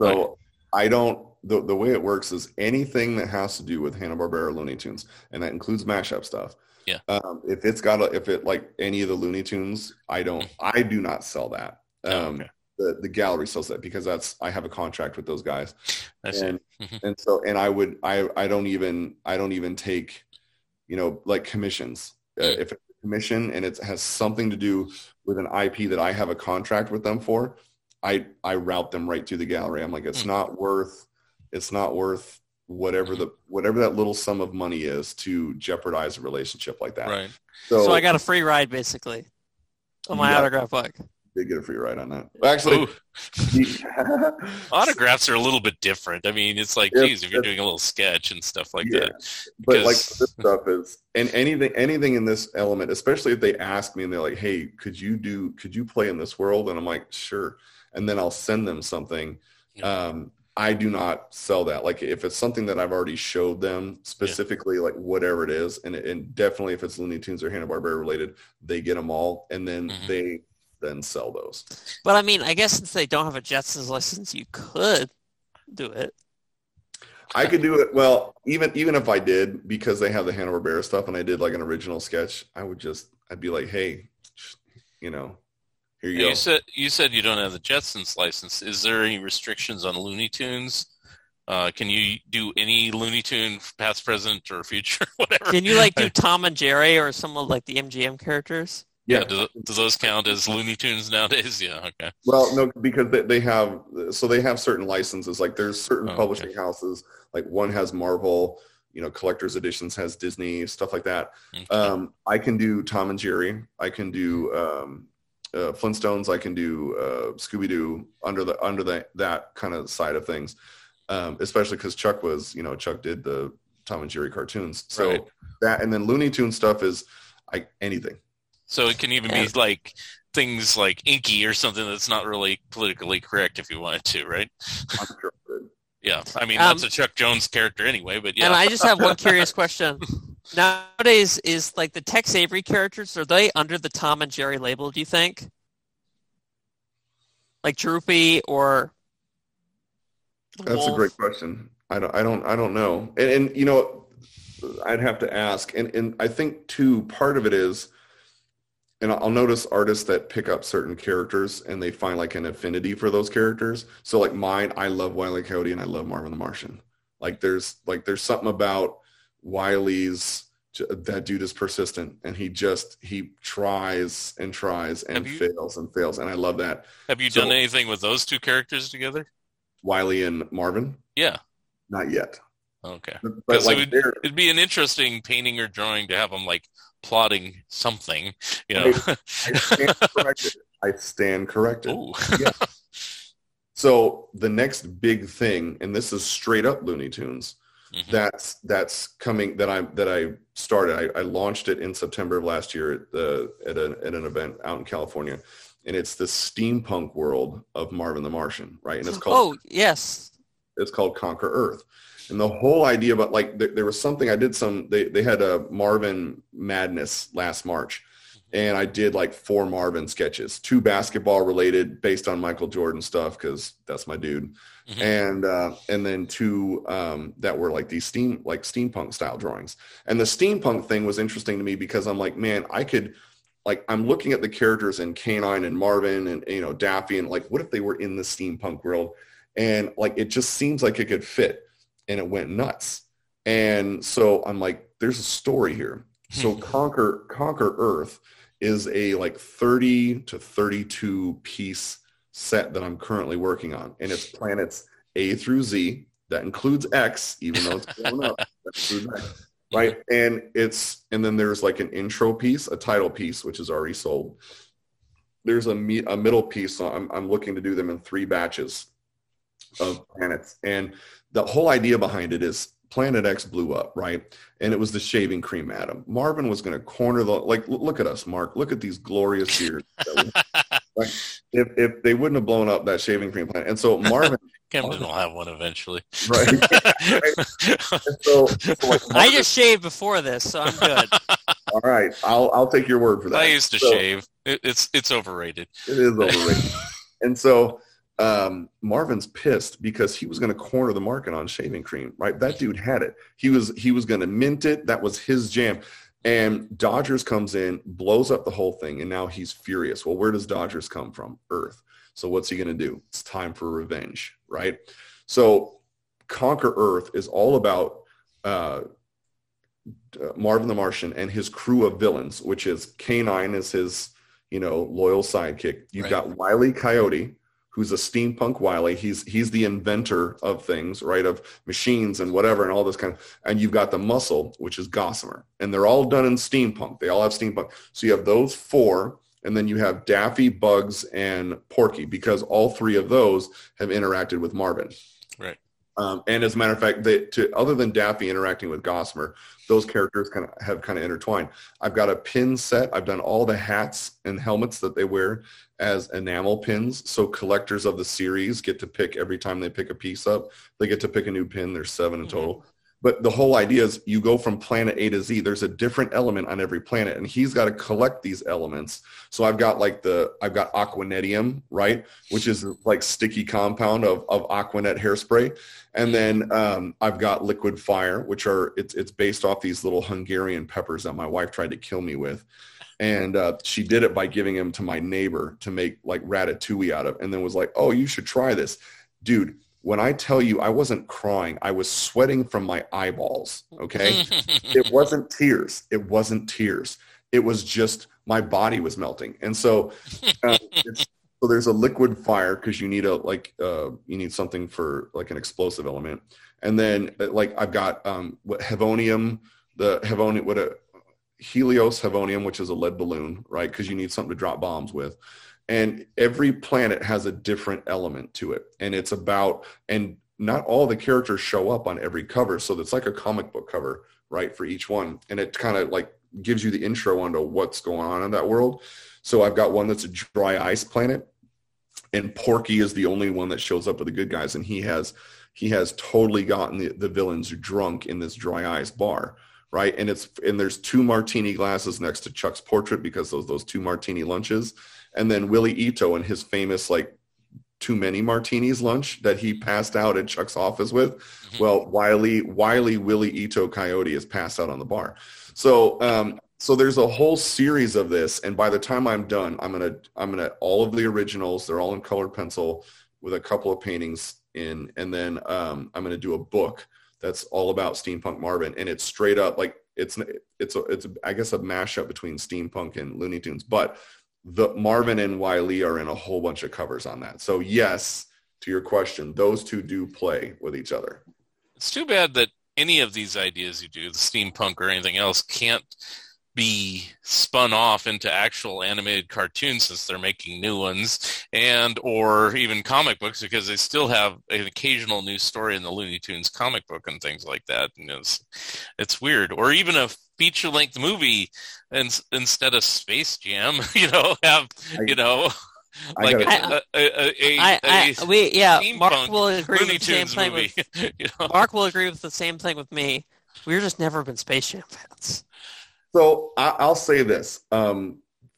So I don't. The way it works is anything that has to do with Hanna-Barbera Looney Tunes, and that includes mashup stuff. Yeah. If it's got like any of the Looney Tunes, I do not sell that. Okay. The gallery sells that because I have a contract with those guys. And I don't even take, commissions. If it's a commission and it has something to do with an IP that I have a contract with them for, I route them right to the gallery. I'm like, it's not worth whatever that little sum of money is to jeopardize a relationship like that. Right. So I got a free ride basically on my autograph book. Did get a free ride on that. Actually, autographs are a little bit different. I mean, it's like, if you're doing a little sketch and stuff like that. But like this stuff is, and anything in this element, especially if they ask me and they're like, "Hey, could you play in this world?" And I'm like, "Sure." And then I'll send them something. I do not sell that. Like, if it's something that I've already showed them specifically, like whatever it is, and definitely if it's Looney Tunes or Hanna-Barbera related, they get them all, and then they sell those. But I mean, I guess since they don't have a Jetsons license, you could do it. I could do it. Well, even if I did, because they have the Hanna-Barbera stuff, and I did like an original sketch, I'd be like, "Hey, here you go." You said you don't have the Jetsons license. Is there any restrictions on Looney Tunes? Can you do any Looney Tune, past, present, or future, whatever? Can you do Tom and Jerry or some of like the MGM characters? Yeah. Do those count as Looney Tunes nowadays? Yeah. Okay. Well, no, because they have certain licenses. Like, there's certain publishing houses. Like, one has Marvel. Collector's Editions has Disney, stuff like that. Okay. I can do Tom and Jerry. I can do Flintstones, I can do Scooby-Doo under that kind of side of things, especially because Chuck was, Chuck did the Tom and Jerry cartoons. So that, and then Looney Tunes stuff is anything. So it can even be like things like Inky or something that's not really politically correct if you wanted to, right? I'm sure it would. Yeah, I mean, that's a Chuck Jones character anyway, but yeah. And I just have one curious question. Nowadays, is like the Tex Avery characters, are they under the Tom and Jerry label, do you think? Like Droopy or Wolf? That's a great question. I don't know. And I'd have to ask. And I think too, part of it is, and I'll notice artists that pick up certain characters and they find like an affinity for those characters. So like mine, I love Wile E. Coyote and I love Marvin the Martian. Like there's something about Wiley's, that dude is persistent, and he tries and tries and fails, and I love that. Have you done anything with those two characters together, Wiley and Marvin? Yeah, not yet. Okay, because like, it'd be an interesting painting or drawing to have them like plotting something. I stand corrected. Yeah. So the next big thing, and this is straight up Looney Tunes. Mm-hmm. That's coming. That I started. I launched it in September of last year at an event out in California, and it's the steampunk world of Marvin the Martian, right? And it's called it's called Conquer Earth, and the whole idea about like there was something I did. They had a Marvin Madness last March, and I did like 4 Marvin sketches, 2 basketball related based on Michael Jordan stuff because that's my dude. Mm-hmm. And then 2 that were like these steampunk style drawings. And the steampunk thing was interesting to me because I'm like, man, I'm looking at the characters in K-9 and Marvin and Daffy, and like, what if they were in the steampunk world? And like, it just seems like it could fit, and it went nuts. And so I'm like, there's a story here. So Conquer Earth is a like 30 to 32 piece set that I'm currently working on, and it's planets A through Z. That includes X, even though it's going up. That includes X, right? And then there's like an intro piece, a title piece, which is already sold. There's a middle piece. So I'm looking to do them in 3 batches of planets, and the whole idea behind it is Planet X blew up, right? And it was the shaving cream atom. Marvin was going to corner the, like, look at us, Mark. Look at these glorious years. Like, if they wouldn't have blown up that shaving cream plant. And so Marvin. Camden will have one eventually. Right. So like Marvin, I just shaved before this, so I'm good. All right. I'll take your word for that. I used to shave. It's overrated. It is overrated. And so Marvin's pissed because he was going to corner the market on shaving cream, right? That dude had it. He was going to mint it. That was his jam. And Dodgers comes in, blows up the whole thing, and now he's furious. Well, where does Dodgers come from? Earth. So what's he going to do? It's time for revenge, right? So Conquer Earth is all about Marvin the Martian and his crew of villains, which is K-9 is his, loyal sidekick. You've got Wile E. Coyote, who's a steampunk Wile E. He's the inventor of things, right, of machines and whatever and all this kind of – and you've got the Muscle, which is Gossamer. And they're all done in steampunk. They all have steampunk. So you have those four, and then you have Daffy, Bugs, and Porky because all three of those have interacted with Marvin. Right. And as a matter of fact, other than Daffy interacting with Gossamer, those characters have intertwined. I've got a pin set. I've done all the hats and helmets that they wear as enamel pins. So collectors of the series get to pick every time they pick a piece up. They get to pick a new pin. There's 7 in total. But the whole idea is you go from planet A to Z. There's a different element on every planet, and he's got to collect these elements. So I've got Aquanetium, right, which is like sticky compound of Aquanet hairspray, and then I've got Liquid Fire, which are it's based off these little Hungarian peppers that my wife tried to kill me with, and she did it by giving them to my neighbor to make like ratatouille out of, and then was like, oh, you should try this, dude. When I tell you I wasn't crying, I was sweating from my eyeballs, okay? It wasn't tears. It wasn't tears. It was just my body was melting. And so so there's a Liquid Fire because you need you need something for like an explosive element. And then like I've got Helios Havonium, which is a lead balloon, right? Because you need something to drop bombs with. And every planet has a different element to it. And it's about, and not all the characters show up on every cover. So that's like a comic book cover, right, for each one. And it kind of like gives you the intro onto what's going on in that world. So I've got one that's a dry ice planet. And Porky is the only one that shows up with the good guys. And he has totally gotten the villains drunk in this dry ice bar. Right. And there's 2 martini glasses next to Chuck's portrait because those 2 martini lunches. And then Willie Ito and his famous, like, too many martinis lunch that he passed out at Chuck's office with. Well, Willie Ito Coyote is passed out on the bar. So, so there's a whole series of this. And by the time I'm done, I'm going to all of the originals, they're all in colored pencil with a couple of paintings in. And then I'm going to do a book that's all about steampunk Marvin. And it's straight up like I guess a mashup between steampunk and Looney Tunes, but the Marvin and Wile E. are in a whole bunch of covers on that. So yes, to your question, those two do play with each other. It's too bad that any of these ideas you do, the steampunk or anything else, can't be spun off into actual animated cartoons since they're making new ones and or even comic books because they still have an occasional new story in the Looney Tunes comic book and things like that. And it's weird. Or even a feature-length movie instead of Space Jam, Mark will agree Looney with the Tunes same movie. Thing with, Mark will agree with the same thing with me. We've just never been Space Jam fans. So I'll say this.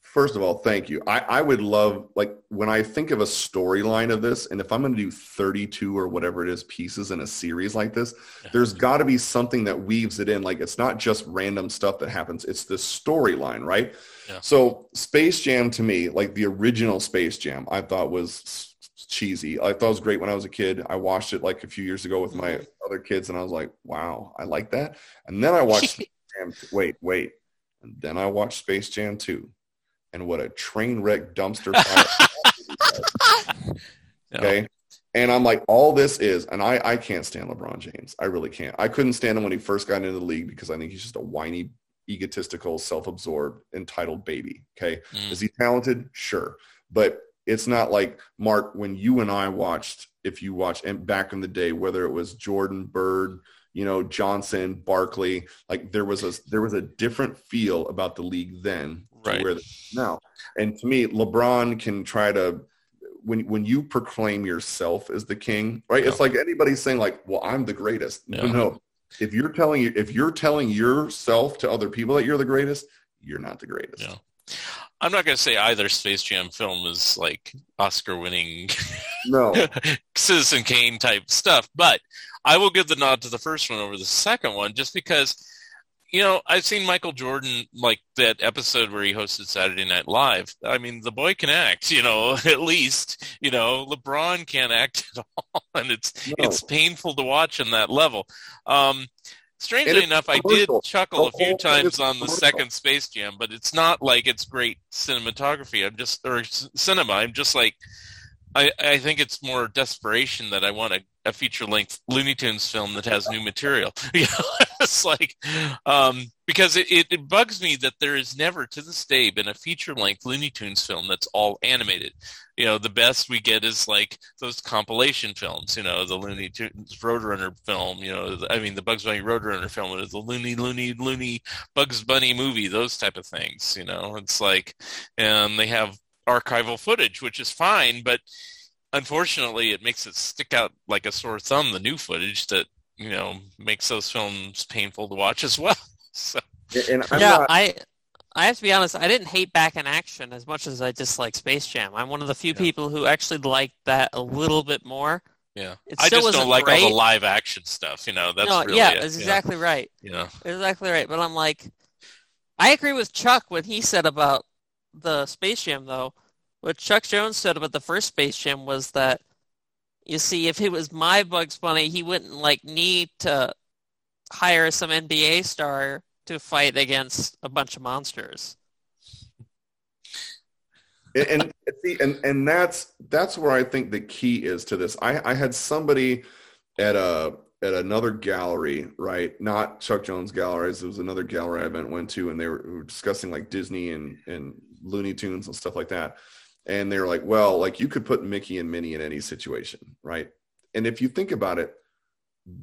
First of all, thank you. I would love, like, when I think of a storyline of this, and if I'm going to do 32 or whatever it is pieces in a series like this, there's got to be something that weaves it in. Like, it's not just random stuff that happens. It's the storyline, right? Yeah. So Space Jam to me, like the original Space Jam, I thought was cheesy. I thought it was great when I was a kid. I watched it like a few years ago with my other kids, and I was like, wow, I like that. And then I watched Wait. And then I watched Space Jam 2, and what a train wreck dumpster fire. Okay? No. And I'm like, all this is, and I can't stand LeBron James. I really can't. I couldn't stand him when he first got into the league because I think he's just a whiny, egotistical, self-absorbed, entitled baby. Okay? Is he talented? Sure. But it's not like, Mark, when you and I watched, if you watch, and back in the day, whether it was Jordan Bird, you know, Johnson, Barkley. Like there was a different feel about the league then to where now. And to me, LeBron can try to, when you proclaim yourself as the king, right? Yeah. It's like anybody saying like, well, I'm the greatest. Yeah. No. If you're telling yourself to other people that you're the greatest, you're not the greatest. Yeah. I'm not going to say either Space Jam film is like Oscar-winning Citizen Kane type stuff, but I will give the nod to the first one over the second one just because, you know, I've seen Michael Jordan, like that episode where he hosted Saturday Night Live. I mean, the boy can act, you know, at least, you know, LeBron can't act at all, and it's painful to watch on that level. Strangely enough, I did chuckle a few times on the second Space Jam, but it's not like it's great cinematography. Cinema. I'm just like, I think it's more desperation that I want a feature-length Looney Tunes film that has new material. You know, it's like, because it bugs me that there has never to this day been a feature-length Looney Tunes film that's all animated. You know, the best we get is like those compilation films, you know, the Looney Tunes Roadrunner film, you know, the Bugs Bunny Roadrunner film, the Looney Bugs Bunny movie, those type of things, you know. It's like, and they have archival footage, which is fine, but unfortunately it makes it stick out like a sore thumb, the new footage that, you know, makes those films painful to watch as well. So I have to be honest, I didn't hate Back in Action as much as I dislike Space Jam. I'm one of the few people who actually liked that a little bit more. Yeah. I just don't like all the live action stuff, you know. That's exactly right. Yeah. Exactly right. But I'm like, I agree with Chuck when he said about the Space Jam, though. What Chuck Jones said about the first Space Jam was that, you see, if it was my Bugs Bunny, he wouldn't like need to hire some NBA star to fight against a bunch of monsters. and that's where I think the key is to this. I had somebody at another gallery, right? Not Chuck Jones Galleries. It was another gallery I went to, and we were discussing like Disney and Looney Tunes and stuff like that. And they were like, well, like you could put Mickey and Minnie in any situation, right? And if you think about it,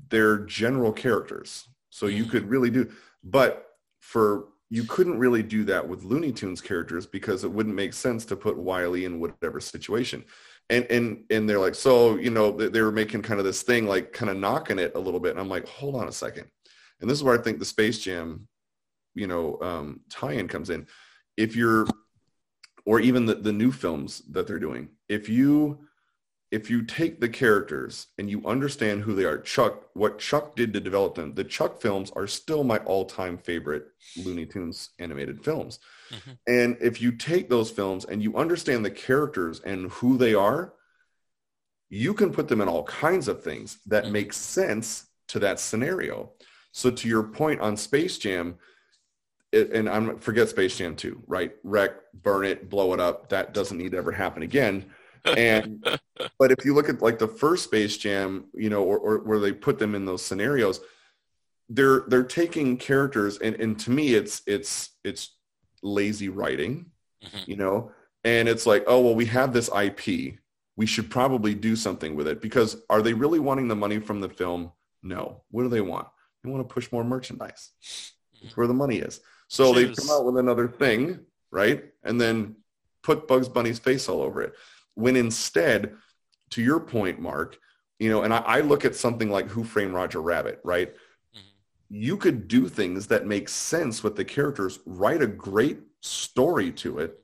they're general characters. So you could really do, but you couldn't really do that with Looney Tunes characters because it wouldn't make sense to put Wile E. in whatever situation. And they're like, so, you know, they were making kind of this thing, like kind of knocking it a little bit. And I'm like, hold on a second. And this is where I think the Space Jam, you know, tie-in comes in. If you're, or even the new films that they're doing, if you take the characters and you understand who they are, what Chuck did to develop them, the Chuck films are still my all-time favorite Looney Tunes animated films. Mm-hmm. And if you take those films and you understand the characters and who they are, you can put them in all kinds of things that make sense to that scenario. So to your point on Space Jam, and forget Space Jam 2, right? Wreck, burn it, blow it up. That doesn't need to ever happen again. And but if you look at like the first Space Jam, you know, or where they put them in those scenarios, they're taking characters, and to me it's lazy writing, you know, and it's like, oh well, we have this IP, we should probably do something with it, because are they really wanting the money from the film? No. What do they want? They want to push more merchandise. That's where the money is. So they come out with another thing, right, and then put Bugs Bunny's face all over it. When instead, to your point, Mark, you know, and I look at something like Who Framed Roger Rabbit, right? Mm-hmm. You could do things that make sense with the characters, write a great story to it,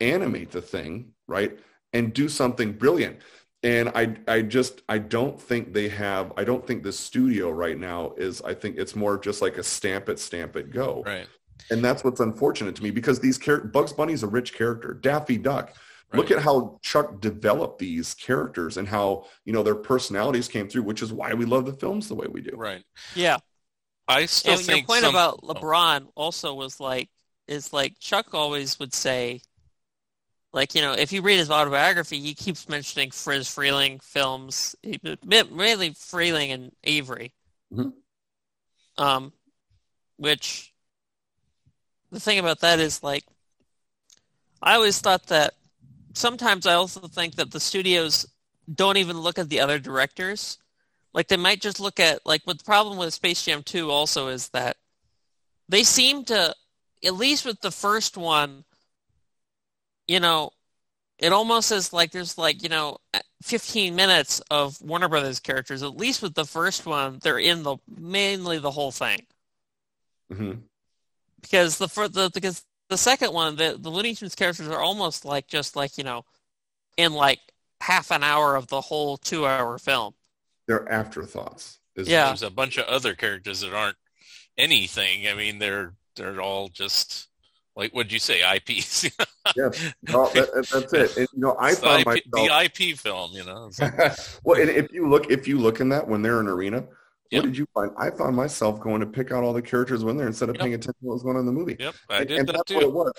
animate the thing, right? And do something brilliant. And I don't think the studio right now is, I think it's more just like a stamp it, go. Right. And that's what's unfortunate to me, because these Bugs Bunny's a rich character, Daffy Duck. Right. Look at how Chuck developed these characters and how, you know, their personalities came through, which is why we love the films the way we do. Right. Yeah. I still think your point about LeBron also was like, is like Chuck always would say, like, you know, if you read his autobiography, he keeps mentioning Friz Freleng films, mainly Freleng and Avery. Mm-hmm. Which the thing about that is, like, I always thought that. Sometimes I also think that the studios don't even look at the other directors. Like, they might just look at, like, what the problem with Space Jam 2 also is that they seem to, at least with the first one, you know, it almost is like there's, like, you know, 15 minutes of Warner Brothers characters. At least with the first one, they're in the mainly the whole thing. Mm-hmm. Because the second one, the Looney Tunes characters are almost like just like, you know, in like half an hour of the whole 2-hour film. They're afterthoughts. Yeah. There's a bunch of other characters that aren't anything. I mean, they're all just like, what'd you say? IPs. Yeah. No, that's it. And, you know, I found myself the IP film, you know. Well, and if you look in that when they're in arena, what did you find? I found myself going to pick out all the characters when they're instead of paying attention to what was going on in the movie. Yep, I did that too. What it was.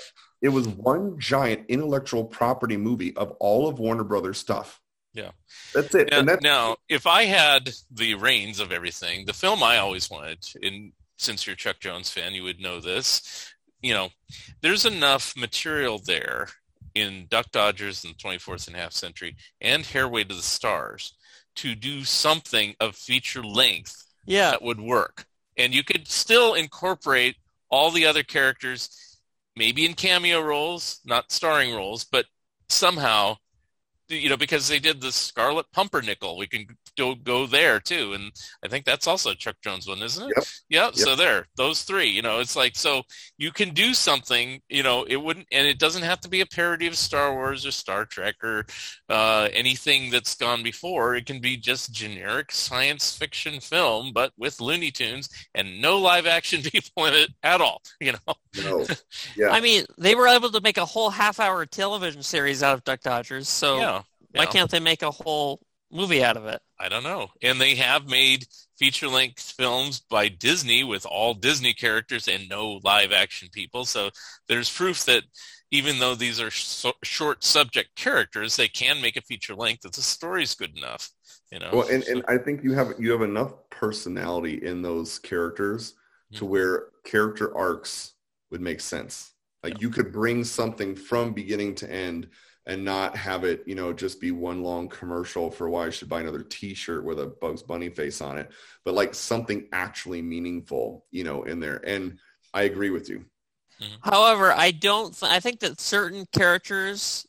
It was one giant intellectual property movie of all of Warner Brothers stuff. Yeah. That's it. Now, and if I had the reins of everything, the film I always wanted, and since you're a Chuck Jones fan, you would know this, you know, there's enough material there in Duck Dodgers and 24th and Half Century and Hairway to the Stars to do something of feature length that would work. And you could still incorporate all the other characters, maybe in cameo roles, not starring roles, but somehow, you know, because they did the Scarlet Pumpernickel, we can go there too. And I think that's also a Chuck Jones one, isn't it? Yep. So there, those three, you know, it's like, so you can do something, you know, it wouldn't, and it doesn't have to be a parody of Star Wars or Star Trek or anything that's gone before. It can be just generic science fiction film, but with Looney Tunes and no live action people in it at all, you know? No. Yeah. I mean, they were able to make a whole half-hour television series out of Duck Dodgers, so why can't they make a whole movie out of it? I don't know. And they have made feature-length films by Disney with all Disney characters and no live-action people. So there's proof that even though these are short subject characters, they can make a feature-length if the story's good enough. You know. Well, and I think you have enough personality in those characters to where character arcs would make sense. Like you could bring something from beginning to end and not have it, you know, just be one long commercial for why I should buy another T-shirt with a Bugs Bunny face on it, but like something actually meaningful, you know, in there. And I agree with you. However, I think that certain characters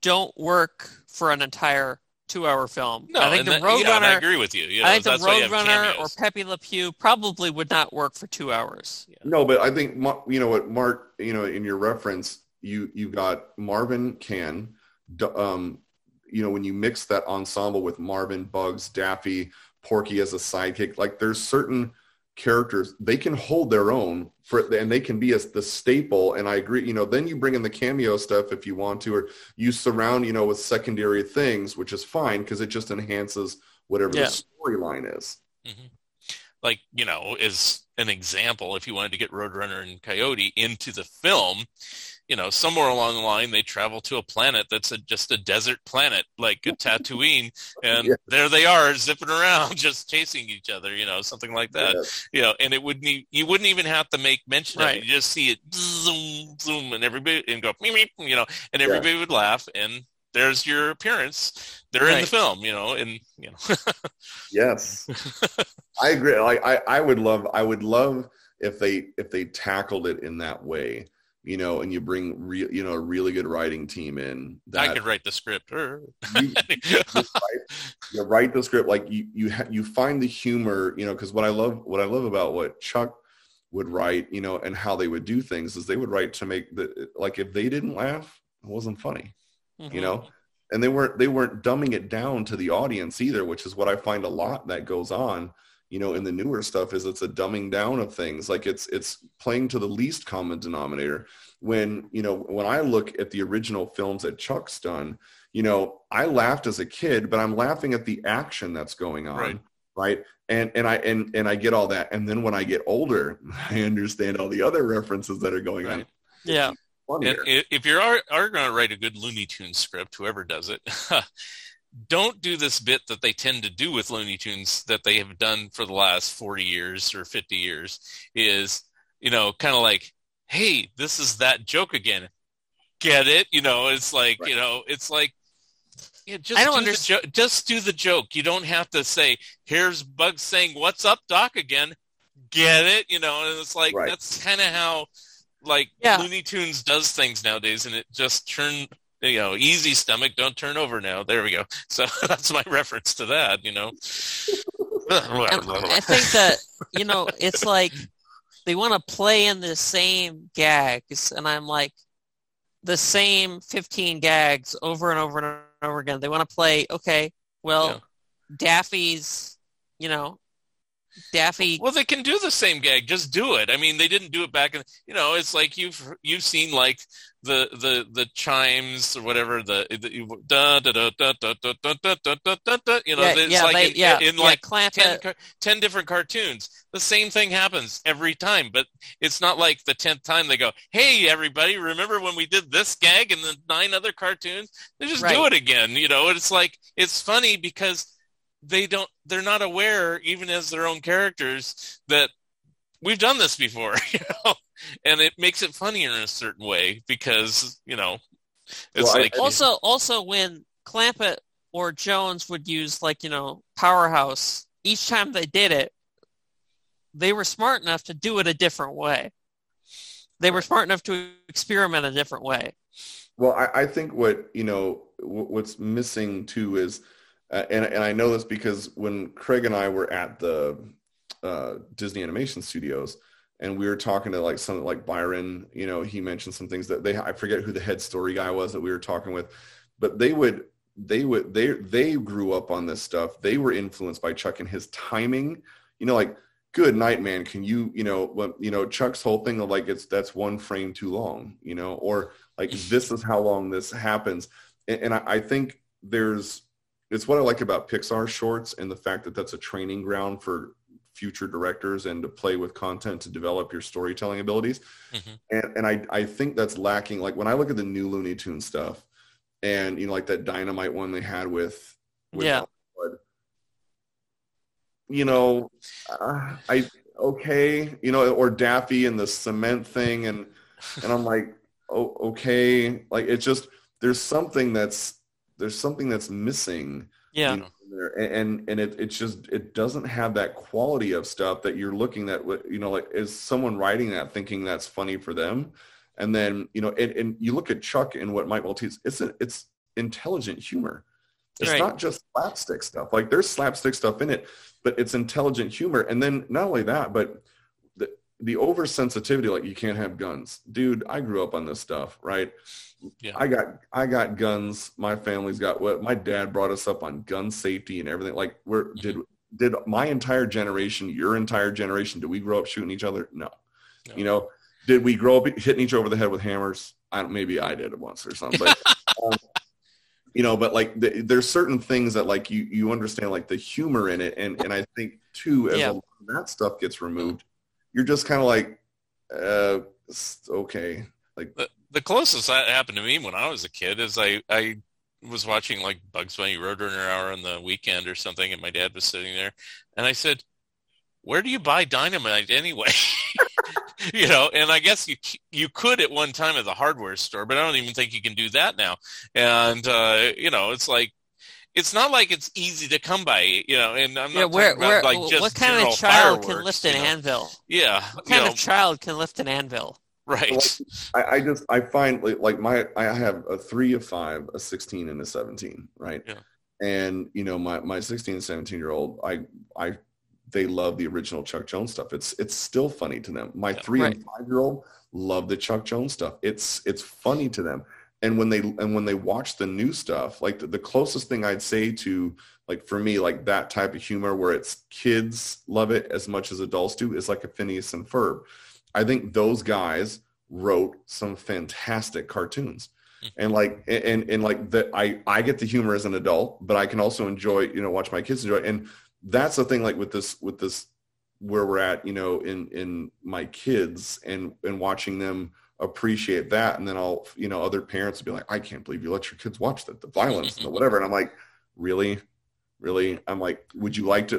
don't work for an entire 2-hour film. No, I think the Roadrunner. Yeah, I agree with you. You know, I think the Roadrunner or Pepe Le Pew probably would not work for 2 hours. Yeah. No, but I think you know what, Mark. You know, in your reference. You got Marvin Can, you know, when you mix that ensemble with Marvin, Bugs, Daffy, Porky as a sidekick, like there's certain characters, they can hold their own and they can be as the staple. And I agree, you know, then you bring in the cameo stuff if you want to, or you surround, you know, with secondary things, which is fine because it just enhances whatever the storyline is. Mm-hmm. Like, you know, as an example, if you wanted to get Roadrunner and Coyote into the film, you know, somewhere along the line, they travel to a planet that's just a desert planet, like a Tatooine, and there they are zipping around, just chasing each other, you know, something like that. Yeah. You know, and it wouldn't you wouldn't even have to make mention of it. You just see it zoom, zoom, and everybody and go, meep, meep, you know, and everybody would laugh, and there's your appearance. They're in the film, you know, and you know. Yes, I agree. Like I would love if they tackled it in that way. You know, and you bring you know, a really good writing team in. That I could write the script. You write the script like you find the humor. You know, because what I love about what Chuck would write, you know, and how they would do things is they would write to make the like if they didn't laugh, it wasn't funny. Mm-hmm. You know, and they weren't dumbing it down to the audience either, which is what I find a lot that goes on. You know, in the newer stuff is it's a dumbing down of things. Like it's playing to the least common denominator. When, you know, when I look at the original films that Chuck's done, you know, I laughed as a kid, but I'm laughing at the action that's going on. Right? And I get all that. And then when I get older, I understand all the other references that are going on. Yeah. And if you are going to write a good Looney Tunes script, whoever does it, don't do this bit that they tend to do with Looney Tunes that they have done for the last 40 years or 50 years is, you know, kind of like, hey, this is that joke again. Get it? You know, it's like, you know, it's like, Yeah, just I don't understand. Just do the joke. You don't have to say, here's Bugs saying, what's up, Doc, again. Get it? You know, and it's like, that's kind of how, like, Looney Tunes does things nowadays, and it just turn, you know, easy stomach, don't turn over now. There we go. So that's my reference to that, you know. I think that, you know, it's like they want to play in the same gags, and I'm like, the same 15 gags over and over and over again. They want to play, okay, well, Daffy's, you know, Daffy. Well, they can do the same gag. Just do it. I mean, they didn't do it back in, you know, it's like you've seen like the chimes or whatever, the da da da da da da da da da da da da, you know, it's like in like 10 different cartoons. The same thing happens every time, but it's not like the 10th time they go, hey, everybody, remember when we did this gag and the 9 other cartoons? They just do it again, you know, and it's like, it's funny because they're not aware, even as their own characters, that we've done this before, you know, and it makes it funnier in a certain way because, you know, it's like also when Clampett or Jones would use, like, you know, Powerhouse, each time they did it, they were smart enough to do it a different way. They were smart enough to experiment a different way. Well, I think what, you know, what's missing too is, and I know this because when Craig and I were at the Disney Animation Studios and we were talking to like someone like Byron, you know, he mentioned some things that I forget who the head story guy was that we were talking with, but they grew up on this stuff. They were influenced by Chuck and his timing, you know, like, good night, man. Can you know, Chuck's whole thing of like, that's one frame too long, you know, or like, this is how long this happens. And I think it's what I like about Pixar shorts and the fact that that's a training ground for future directors and to play with content to develop your storytelling abilities. Mm-hmm. And I think that's lacking. Like when I look at the new Looney Tunes stuff and, you know, like that Dynamite one they had with Hollywood, you know, you know, or Daffy and the cement thing. And I'm like, oh, okay. Like it's just, there's something that's missing. Yeah. You know, and it's just, it doesn't have that quality of stuff that you're looking at, you know, like is someone writing that thinking that's funny for them? And then, you know, and you look at Chuck and what Mike Maltese, it's intelligent humor. It's not just slapstick stuff. Like there's slapstick stuff in it, but it's intelligent humor. And then not only that, but the oversensitivity, like you can't have guns, dude. I grew up on this stuff, right? Yeah. I got guns. My family's got my dad brought us up on gun safety and everything. Like did my entire generation, your entire generation, did we grow up shooting each other? No. You know, did we grow up hitting each other over the head with hammers? Maybe I did it once or something. But, you know, but like there's certain things that like you understand like the humor in it, and I think too as a lot of that stuff gets removed. You're just kind of like, okay. Like the closest that happened to me when I was a kid is I was watching like Bugs Bunny Roadrunner Hour on the weekend or something, and my dad was sitting there, and I said, "Where do you buy dynamite anyway?" You know, and I guess you could at one time at the hardware store, but I don't even think you can do that now. And you know, it's like. It's not like it's easy to come by, you know, and I'm not talking about like just what kind of child can lift an anvil? Yeah. What kind of child can lift an anvil? Right. Like, I find like I have a 3, a 5, a 16 and a 17. Right. Yeah. And you know, my 16 and 17 year old, they love the original Chuck Jones stuff. It's still funny to them. My 3 and 5 year old love the Chuck Jones stuff. It's funny to them. And when they watch the new stuff, like the closest thing I'd say to, like for me, like that type of humor where it's kids love it as much as adults do is like a Phineas and Ferb. I think those guys wrote some fantastic cartoons. And like, and like that, I get the humor as an adult, but I can also enjoy, you know, watch my kids enjoy it. And that's the thing, like with this, where we're at, you know, in my kids and watching them appreciate that, and then I'll, you know, other parents will be like, I can't believe you let your kids watch that, the violence and the whatever, and I'm like, really, I'm like, would you like to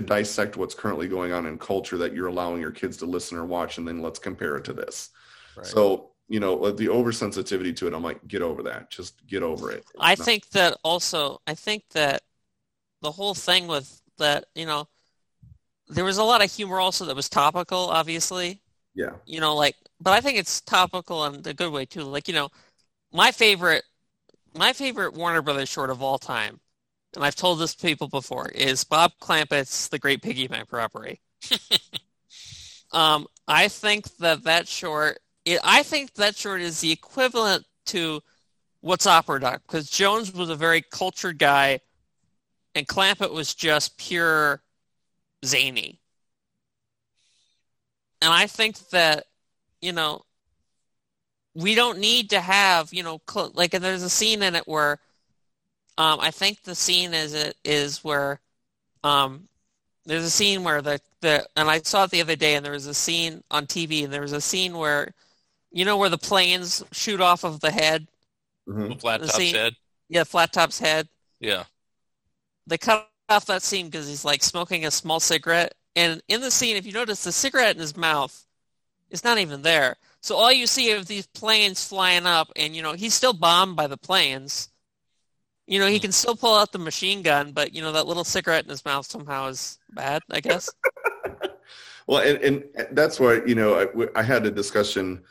dissect what's currently going on in culture that you're allowing your kids to listen or watch, and then let's compare it to this. So you know, the oversensitivity to it, I'm like, get over that. Just get over it. I think that the whole thing with that, you know, there was a lot of humor also that was topical, obviously. Yeah. You know, like, but I think it's topical in a good way too. Like, you know, my favorite Warner Brothers short of all time, and I've told this to people before, is Bob Clampett's The Great Piggy Bank Robbery. I think that short, is the equivalent to What's Opera Doc, because Jones was a very cultured guy, and Clampett was just pure zany. And I think that, you know, we don't need to have, you know, like there's a scene in it where, I think the scene is where there's a scene where and I saw it the other day, and there was a scene on TV, and there was a scene where, you know, where the planes shoot off of the head, mm-hmm. Flat Top's head. Yeah. They cut off that scene because he's like smoking a small cigarette, and in the scene, if you notice, the cigarette in his mouth is not even there. So all you see are these planes flying up, and you know he's still bombed by the planes. You know, he can still pull out the machine gun, but, you know, that little cigarette in his mouth somehow is bad, I guess. Well, and that's why, you know, I had a discussion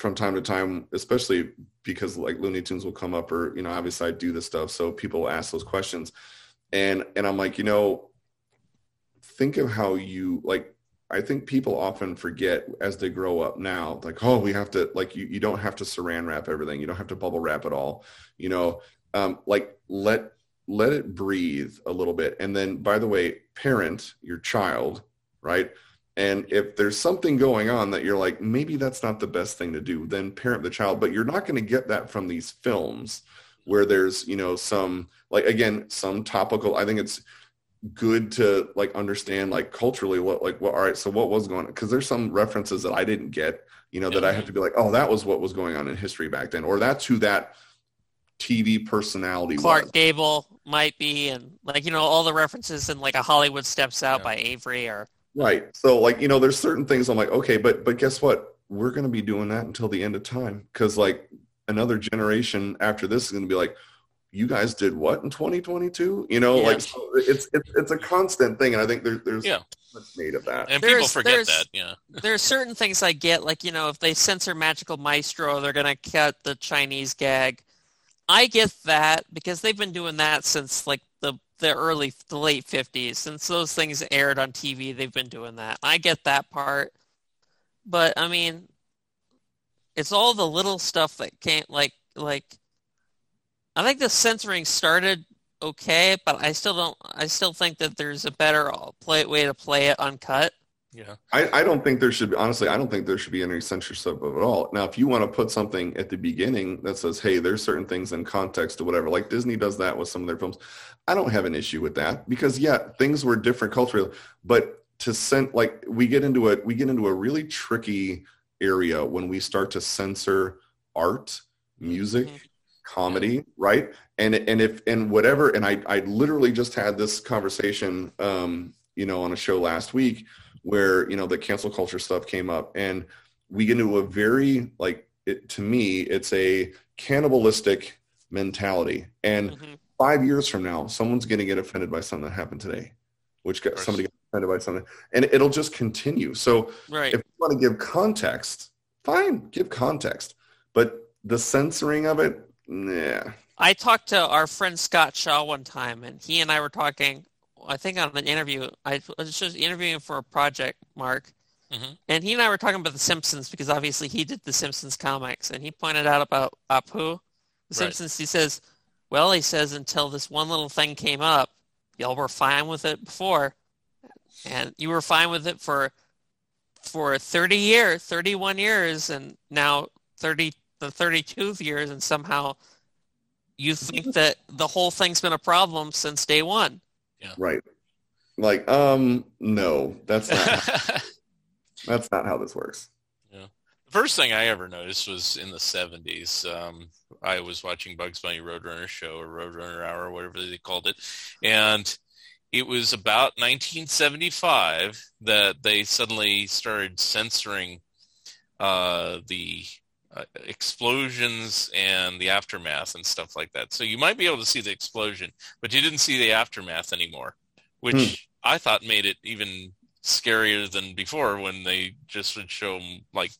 from time to time, especially because, like, Looney Tunes will come up or, you know, obviously I do this stuff, so people will ask those questions. And I'm like, you know, think of how you, like, I think people often forget as they grow up now, like, oh, we have to, like, you don't have to saran wrap everything. You don't have to bubble wrap it all, you know. Like let it breathe a little bit. And then, by the way, parent your child, right? And if there's something going on that you're like, maybe that's not the best thing to do, then parent the child. But you're not going to get that from these films where there's, you know, some, like, again, some topical. I think it's good to, like, understand, like, culturally what all right, so what was going on? Because there's some references that I didn't get, you know, that I have to be like, oh, that was what was going on in history back then, or that's who that TV personality Clark was. Gable might be, and, like, you know, all the references in, like, A Hollywood Steps Out by Avery or right. So, like, you know, there's certain things I'm like, okay, but guess what? We're going to be doing that until the end of time, because, like, another generation after this is going to be like, you guys did what in 2022? You know, like, so it's a constant thing, and I think there's much need of that. And people forget that. Yeah, there are certain things I get, like, you know, if they censor Magical Maestro, they're going to cut the Chinese gag. I get that, because they've been doing that since, like, the late 50s. Since those things aired on TV, they've been doing that. I get that part. But, I mean, it's all the little stuff that can't, like, I think the censoring started okay, but I still think that there's a better way to play it uncut. Yeah, I don't think there should be, honestly, I don't think there should be any censorship of it all. Now, if you want to put something at the beginning that says, hey, there's certain things in context or whatever, like Disney does that with some of their films, I don't have an issue with that, because, yeah, things were different culturally, but to send, like, we get into a really tricky area when we start to censor art, music, mm-hmm. comedy, right? I literally just had this conversation, you know, on a show last week, where, you know, the cancel culture stuff came up, and we get into a very, like, to me, it's a cannibalistic mentality. And mm-hmm. 5 years from now, someone's going to get offended by something that happened today, somebody got offended by something, and it'll just continue. So If you want to give context, fine, give context. But the censoring of it, nah. I talked to our friend Scott Shaw one time, and he and I were talking, I think on an interview, I was just interviewing for a project, Mark, mm-hmm. and he and I were talking about The Simpsons, because obviously he did The Simpsons comics, and he pointed out about Apu. The Simpsons, he says, until this one little thing came up, y'all were fine with it before, and you were fine with it for 31 years, and now 32 years, and somehow you think that the whole thing's been a problem since day one. Yeah. Right. Like, no, that's not how this works. Yeah. The first thing I ever noticed was in the 70s. I was watching Bugs Bunny Roadrunner show, or Roadrunner Hour, whatever they called it. And it was about 1975 that they suddenly started censoring the explosions and the aftermath and stuff like that. So you might be able to see the explosion, but you didn't see the aftermath anymore, which I thought made it even scarier than before when they just would show them like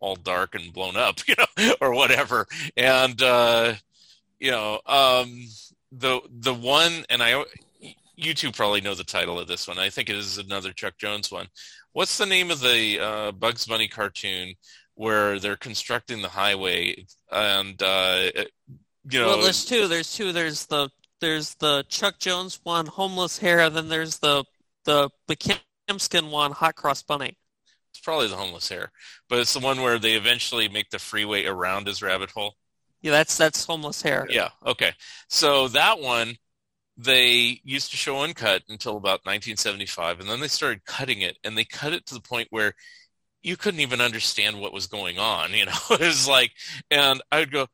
all dark and blown up, you know, or whatever. And, you know, the one, and you two probably know the title of this one. I think it is another Chuck Jones one. What's the name of the Bugs Bunny cartoon where they're constructing the highway? And you know, well, there's two. There's the Chuck Jones one, Homeless Hair, and then there's the Camskin one, Hot Cross Bunny. It's probably the Homeless Hair, but it's the one where they eventually make the freeway around his rabbit hole. Yeah, that's Homeless Hair. Yeah. Okay. So that one, they used to show uncut until about 1975, and then they started cutting it, and they cut it to the point where you couldn't even understand what was going on, you know. It was like, and I would go,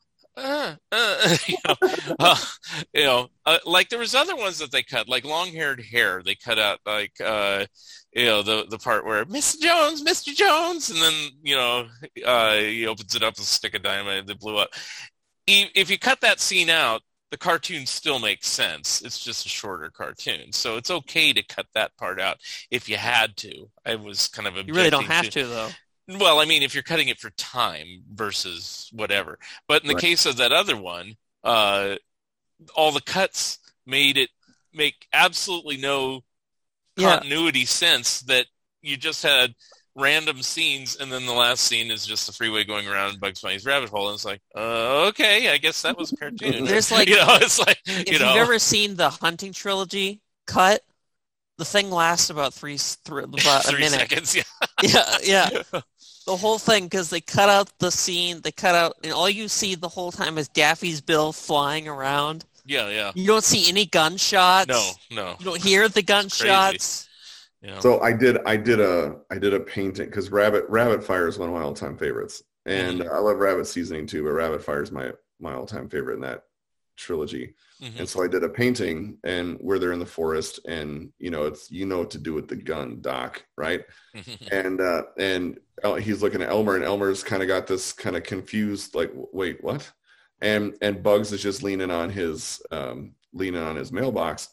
you know, like there was other ones that they cut, like Long-Haired Hair. They cut out, like, you know, the part where Mr. Jones, and then, you know, he opens it up with a stick of dynamite that blew up. If you cut that scene out, the cartoon still makes sense. It's just a shorter cartoon. So it's okay to cut that part out if you had to. I was kind of objecting. You really don't have to, though. Well, I mean, if you're cutting it for time versus whatever. But in the case of that other one, all the cuts made it make absolutely no continuity sense, that you just had random scenes, and then the last scene is just the freeway going around Bugs Bunny's rabbit hole, and it's like, okay, I guess that was a cartoon. There's like, you know, it's like, if you know, you've ever seen the Hunting Trilogy cut, the thing lasts about three minute. 3 seconds, yeah. The whole thing, because they cut out the scene, and all you see the whole time is Daffy's bill flying around. Yeah. You don't see any gunshots. No. You don't hear the gunshots. Yeah. So I did a painting, because rabbit fire is one of my all-time favorites, and I love rabbit seasoning too, but rabbit fire is my all-time favorite in that trilogy. And so I did a painting, and where they're in the forest, and you know, it's, you know what to do with the gun, Doc, right? And he's looking at Elmer, and Elmer's kind of got this kind of confused, like, wait, what? And Bugs is just leaning on his mailbox,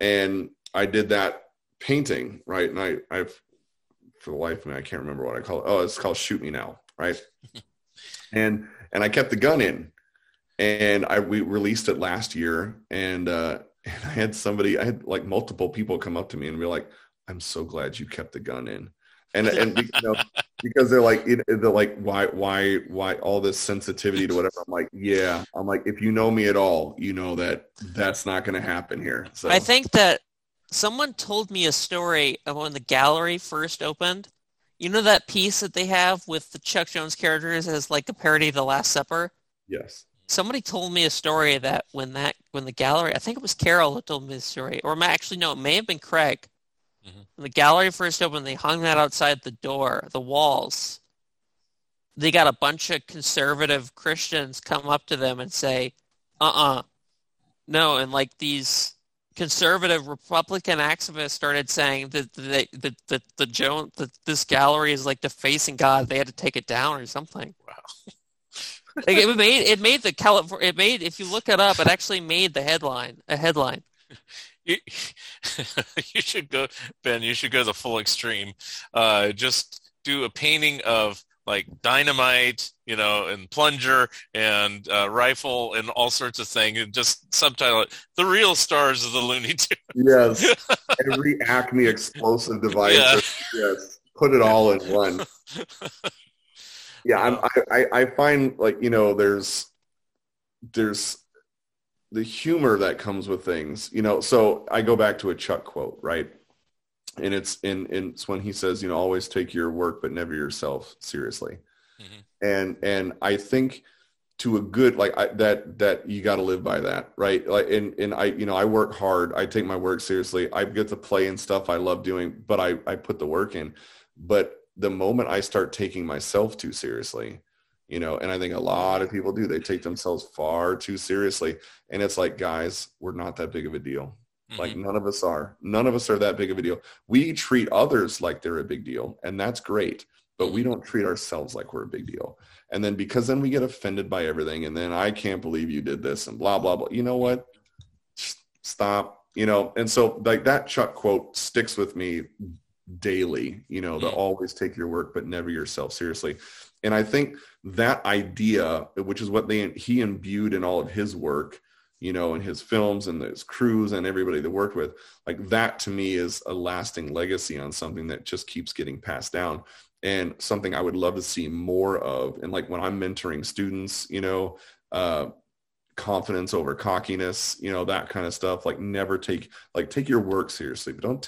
and I did that painting, right? And I've, for the life of me, I can't remember what I call it. Oh, it's called Shoot Me Now, right? and I kept the gun in, and we released it last year, and I had like multiple people come up to me and be like, I'm so glad you kept the gun in, and you know, because they're like why all this sensitivity to whatever. I'm like if you know me at all, you know that's not going to happen here. So I think that someone told me a story of when the gallery first opened. You know that piece that they have with the Chuck Jones characters as like a parody of The Last Supper? Yes. Somebody told me a story that when the gallery, I think it was Carol who told me the story, or actually no, it may have been Craig. When the gallery first opened, they hung that outside the door, the walls. They got a bunch of conservative Christians come up to them and say, no, and like these conservative Republican activists started saying that this gallery is like defacing God. They had to take it down or something. Wow! Like it made the California. It made, if you look it up, it actually made the headline. A headline. You should go, Ben. You should go the full extreme. Just do a painting of like dynamite, you know, and plunger and rifle and all sorts of things, and just subtitle it "The Real Stars of the Looney Tunes." Yes, every Acme explosive device. Yeah. Yes, put it all in one. Yeah, I find, like, you know, there's the humor that comes with things, you know. So I go back to a Chuck quote, right? And it's in when he says, you know, always take your work, but never yourself seriously. And I think to a good, like, that you got to live by that. Right. Like, and I, you know, I work hard. I take my work seriously. I get to play and stuff I love doing, but I put the work in. But the moment I start taking myself too seriously, you know, and I think a lot of people do, they take themselves far too seriously. And it's like, guys, we're not that big of a deal. Like, none of us are that big of a deal. We treat others like they're a big deal, and that's great. but we don't treat ourselves like we're a big deal. And then because then we get offended by everything. And then I can't believe you did this and blah, blah, blah. You know what? Stop, you know? And so like that Chuck quote sticks with me daily, you know, to always take your work, but never yourself seriously. And I think that idea, which is what he imbued in all of his work, you know, in his films and his crews and everybody that worked with, like that to me is a lasting legacy on something that just keeps getting passed down and something I would love to see more of. And like when I'm mentoring students, you know, confidence over cockiness, you know, that kind of stuff, like never take your work seriously, but don't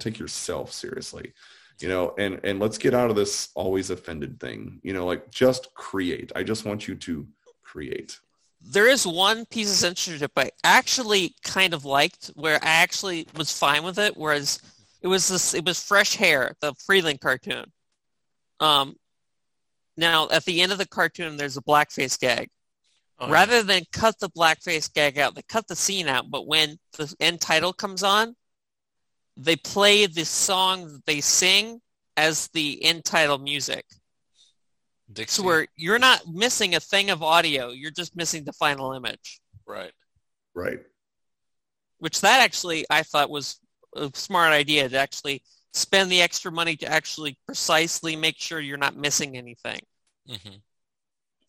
take yourself seriously. You know, and let's get out of this always offended thing, you know, like just create. I just want you to create. There is one piece of censorship I actually kind of liked where I actually was fine with it, whereas it was Fresh Hair, the Freeling cartoon. Now at the end of the cartoon, there's a blackface gag. Oh, rather than cut the blackface gag out, they cut the scene out, but when the end title comes on, they play the song that they sing as the end title music. Dixie. So where you're not missing a thing of audio, you're just missing the final image. Right. Which that actually I thought was a smart idea, to actually spend the extra money to actually precisely make sure you're not missing anything. Mm-hmm.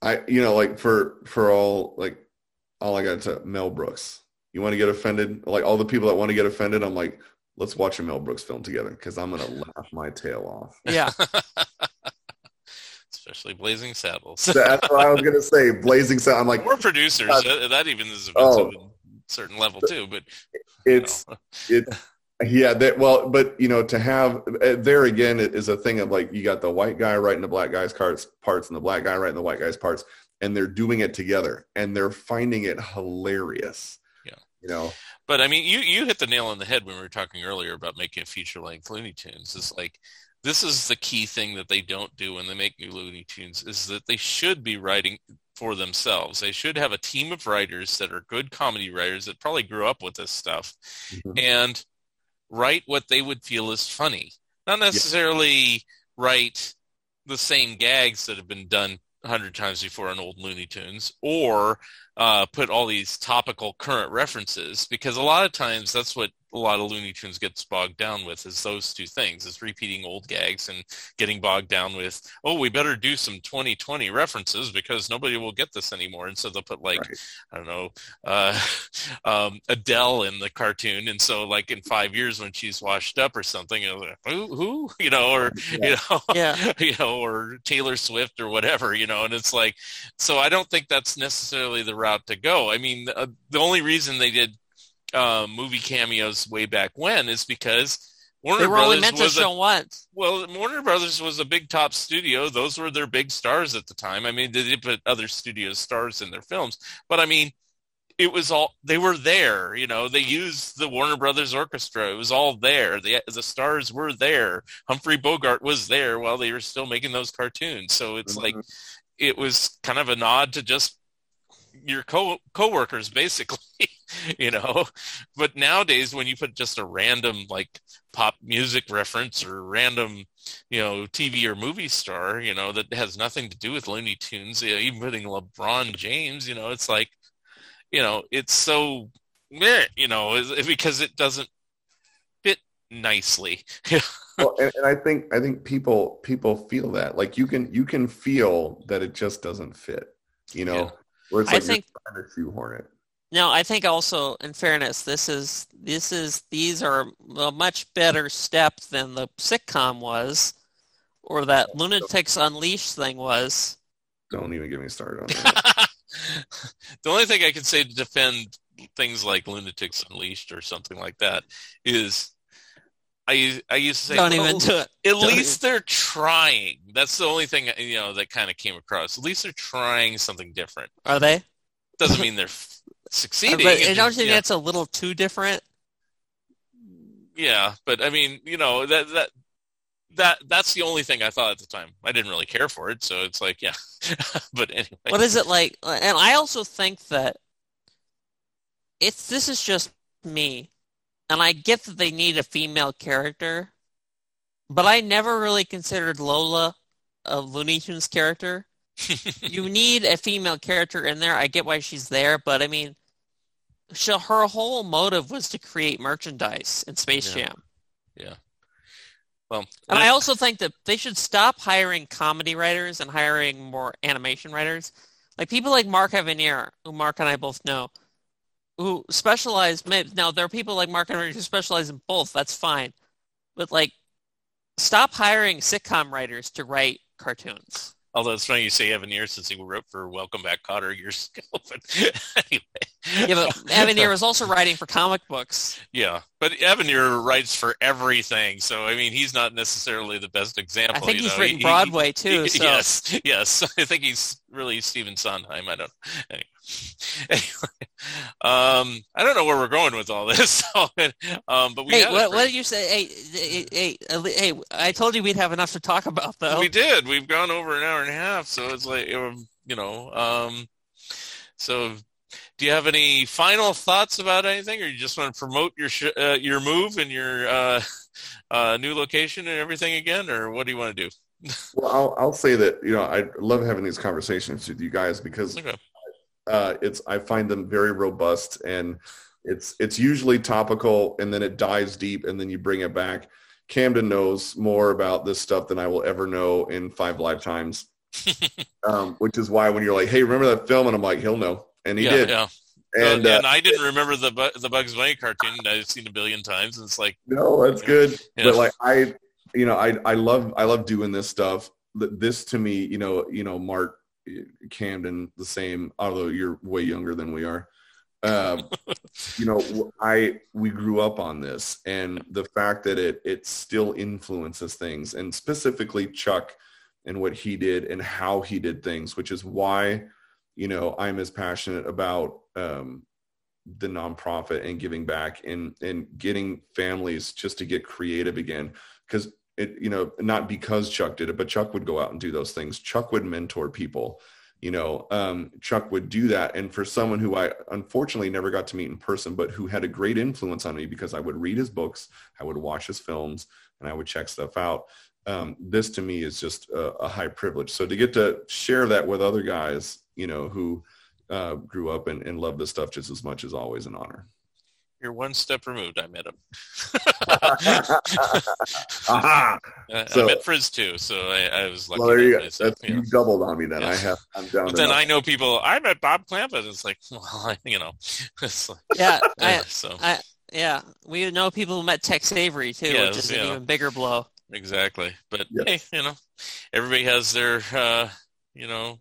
I, you know, like for all I got to Mel Brooks. You want to get offended? Like all the people that want to get offended, I'm like, let's watch a Mel Brooks film together because I'm going to laugh my tail off. Yeah. Especially Blazing Saddles. That's what I was going to say. Blazing Saddles. I'm like, we're producers. That even is to a certain level too, but to have there again, it is a thing of like, you got the white guy writing the black guy's parts and the black guy writing the white guy's parts, and they're doing it together and they're finding it hilarious. You know, but I mean, you hit the nail on the head when we were talking earlier about making a feature-length Looney Tunes. It's like, this is the key thing that they don't do when they make new Looney Tunes, is that they should be writing for themselves. They should have a team of writers that are good comedy writers that probably grew up with this stuff, mm-hmm. and write what they would feel is funny. Not necessarily write the same gags that have been done 100 times before on old Looney Tunes, or put all these topical current references, because a lot of times that's what a lot of Looney Tunes gets bogged down with, is those two things. It's repeating old gags and getting bogged down with, oh, we better do some 2020 references because nobody will get this anymore. And so they'll put like, I don't know, Adele in the cartoon. And so like in 5 years when she's washed up or something, you know, like, who, you know, or, you know, or Taylor Swift or whatever, you know, and it's like, so I don't think that's necessarily the route to go. I mean, the only reason they did movie cameos way back when is because Warner Brothers was a big top studio. Those were their big stars at the time. I mean, they did put other studios' stars in their films, but I mean, it was all, they were there, you know, they used the Warner Brothers Orchestra. It was all there. The stars were there. Humphrey Bogart was there while they were still making those cartoons. So it's like, it was kind of a nod to just your co-workers basically, you know. But nowadays when you put just a random like pop music reference or random, you know, TV or movie star, you know, that has nothing to do with Looney Tunes, you know, even putting LeBron James, you know, it's like, you know, it's so meh, you know, because it doesn't fit nicely. Well, and I think people feel that, like you can feel that it just doesn't fit, you know. Yeah. Where it's like you're trying to shoehorn it. No, I think also, in fairness, these are a much better step than the sitcom was, or that Lunatics Unleashed thing was. Don't even get me started on that. The only thing I can say to defend things like Lunatics Unleashed or something like that is I used to say, don't even do it. At least they're trying. That's the only thing, you know, that kind of came across. At least they're trying something different. Are they? Doesn't mean they're succeeding. But don't you think that's a little too different? Yeah, but I mean, you know, that's the only thing I thought at the time. I didn't really care for it, so it's like, yeah. But anyway, what is it like? And I also think that this is just me. And I get that they need a female character, But I never really considered Lola a Looney Tunes character. You need a female character in there. I get why she's there, but I mean, her whole motive was to create merchandise in Space Jam. Yeah. Well, and I also think that they should stop hiring comedy writers and hiring more animation writers. Like people like Mark Evanier, who Mark and I both know, who specialize. Now, there are people like Mark Evanier who specialize in both. That's fine. But like, stop hiring sitcom writers to write cartoons. Although it's funny you say Evanier since he wrote for Welcome Back, Kotter years ago. But anyway. Yeah, but Evanier was also writing for comic books. Yeah, but Evanier writes for everything. So, I mean, he's not necessarily the best example. I think he's written Broadway, too. So. Yes. I think he's really Stephen Sondheim. I don't know. Anyway. I don't know where we're going with all this. So, but we what did you say? Hey, I told you we'd have enough to talk about, though. We did. We've gone over an hour and a half. So it's like, you know, so do you have any final thoughts about anything, or you just want to promote your move and your new location and everything again, or what do you want to do? Well, I'll say that, you know, I love having these conversations with you guys because I find them very robust, and it's usually topical, and then it dives deep, and then you bring it back. Camden knows more about this stuff than I will ever know in 5 lifetimes, which is why when you're like, hey, remember that film? And I'm like, he'll know. And he did. Yeah. And I didn't remember the Bugs Bunny cartoon that I've seen a billion times. And it's like, no, that's good. Yeah. But like, I love doing this stuff. This to me, you know, Mark, Camden, the same, although you're way younger than we are. You know, we grew up on this, and the fact that it still influences things, and specifically Chuck and what he did and how he did things, which is why, you know, I'm as passionate about the nonprofit and giving back and getting families just to get creative again. Because it, you know, not because Chuck did it, but Chuck would go out and do those things. Chuck would mentor people, you know, Chuck would do that. And for someone who I unfortunately never got to meet in person, but who had a great influence on me because I would read his books, I would watch his films, and I would check stuff out. This to me is just a high privilege. So to get to share that with other guys, you know, who grew up and loved this stuff just as much is always an honor. You're one step removed. I met him. Aha! So, I met Frizz too, so I was lucky. Well, there you go. You doubled on me then. Yeah. I'm down. But then I know people. I met Bob Clampett. And it's like, well, you know. It's like, yeah. We know people who met Tex Avery too, which is an even bigger blow. Exactly. But hey, you know, everybody has their, you know,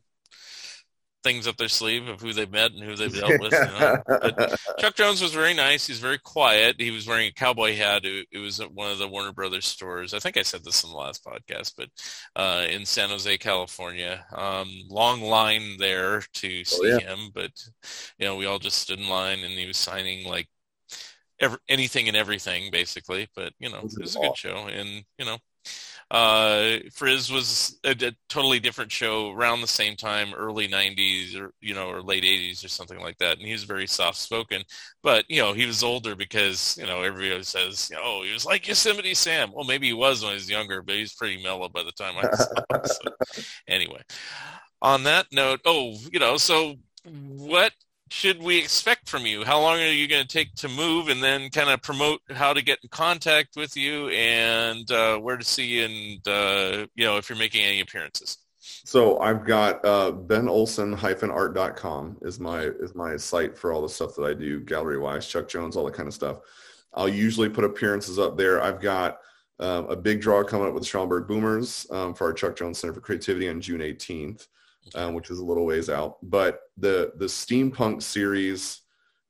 things up their sleeve of who they've met and who they've dealt with. You know? But Chuck Jones was very nice. He's very quiet. He was wearing a cowboy hat. It was at one of the Warner Brothers stores. I think I said this in the last podcast, but in San Jose, California. Long line there to see him, but you know, we all just stood in line, and he was signing like anything and everything basically. But you know, it was a good show, and you know. Frizz was a totally different show around the same time, early 90s or, you know, or late 80s or something like that. And he was very soft-spoken, but, you know, he was older because, you know, everybody says, oh, he was like Yosemite Sam. Well, maybe he was when he was younger, but he's pretty mellow by the time I saw him. So, anyway, on that note, you know, so what should we expect from you? How long are you going to take to move, and then kind of promote how to get in contact with you, and where to see you, and you know, if you're making any appearances? So I've got benolson-art.com is my site for all the stuff that I do, gallery wise, Chuck Jones, all that kind of stuff. I'll usually put appearances up there. I've got a big draw coming up with the Schaumburg Boomers for our Chuck Jones Center for Creativity on June 18th. Which is a little ways out, but the steampunk series,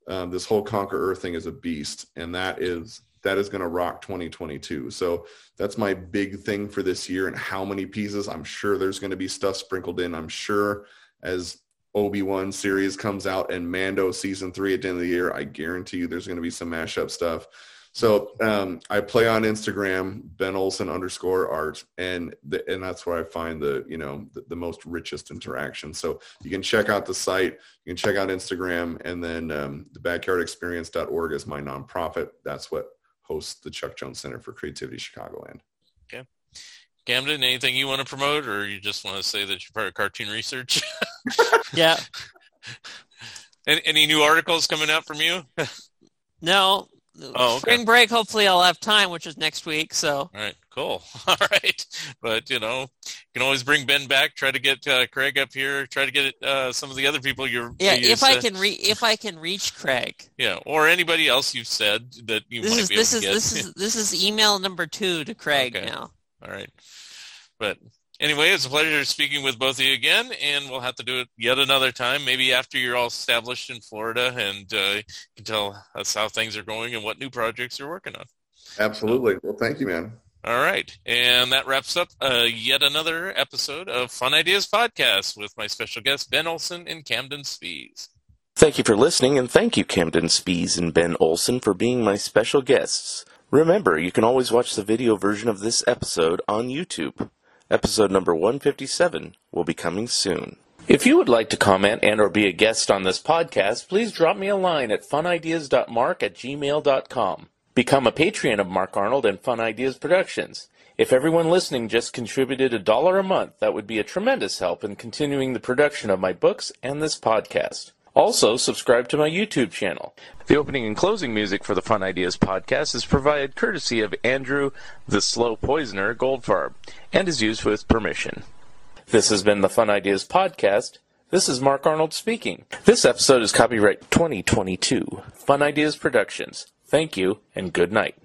this whole Conquer Earth thing is a beast, and that is going to rock 2022. So that's my big thing for this year. And how many pieces? I'm sure there's going to be stuff sprinkled in. I'm sure as Obi-Wan series comes out and Mando season 3 at the end of the year, I guarantee you there's going to be some mashup stuff. So I play on Instagram, BenOlson_art, and that's where I find the most richest interaction. So you can check out the site, you can check out Instagram, and then thebackyardexperience.org is my nonprofit. That's what hosts the Chuck Jones Center for Creativity Chicagoland. Okay. Camden, anything you want to promote, or you just want to say that you're part of Cartoon Research? Yeah. Any new articles coming out from you? No. Oh, okay. Spring break, hopefully I'll have time, which is next week. So. All right, cool. All right. But, you know, you can always bring Ben back, try to get Craig up here, try to get some of the other people you're... Yeah, if I can reach Craig. Yeah, or anybody else you've said that you this might is, be able this to is, get. This is email number 2 to Craig now. All right. But anyway, it's a pleasure speaking with both of you again, and we'll have to do it yet another time, maybe after you're all established in Florida and you can tell us how things are going and what new projects you're working on. Absolutely. Well, thank you, man. All right. And that wraps up yet another episode of Fun Ideas Podcast with my special guests, Ben Olson and Camden Spees. Thank you for listening, and thank you, Camden Spees and Ben Olson, for being my special guests. Remember, you can always watch the video version of this episode on YouTube. Episode number 157 will be coming soon. If you would like to comment and or be a guest on this podcast, please drop me a line at funideas.mark@gmail.com. Become a Patreon of Mark Arnold and Fun Ideas Productions. If everyone listening just contributed $1 a month, that would be a tremendous help in continuing the production of my books and this podcast. Also, subscribe to my YouTube channel. The opening and closing music for the Fun Ideas Podcast is provided courtesy of Andrew, the Slow Poisoner, Goldfarb, and is used with permission. This has been the Fun Ideas Podcast. This is Mark Arnold speaking. This episode is copyright 2022. Fun Ideas Productions. Thank you, and good night.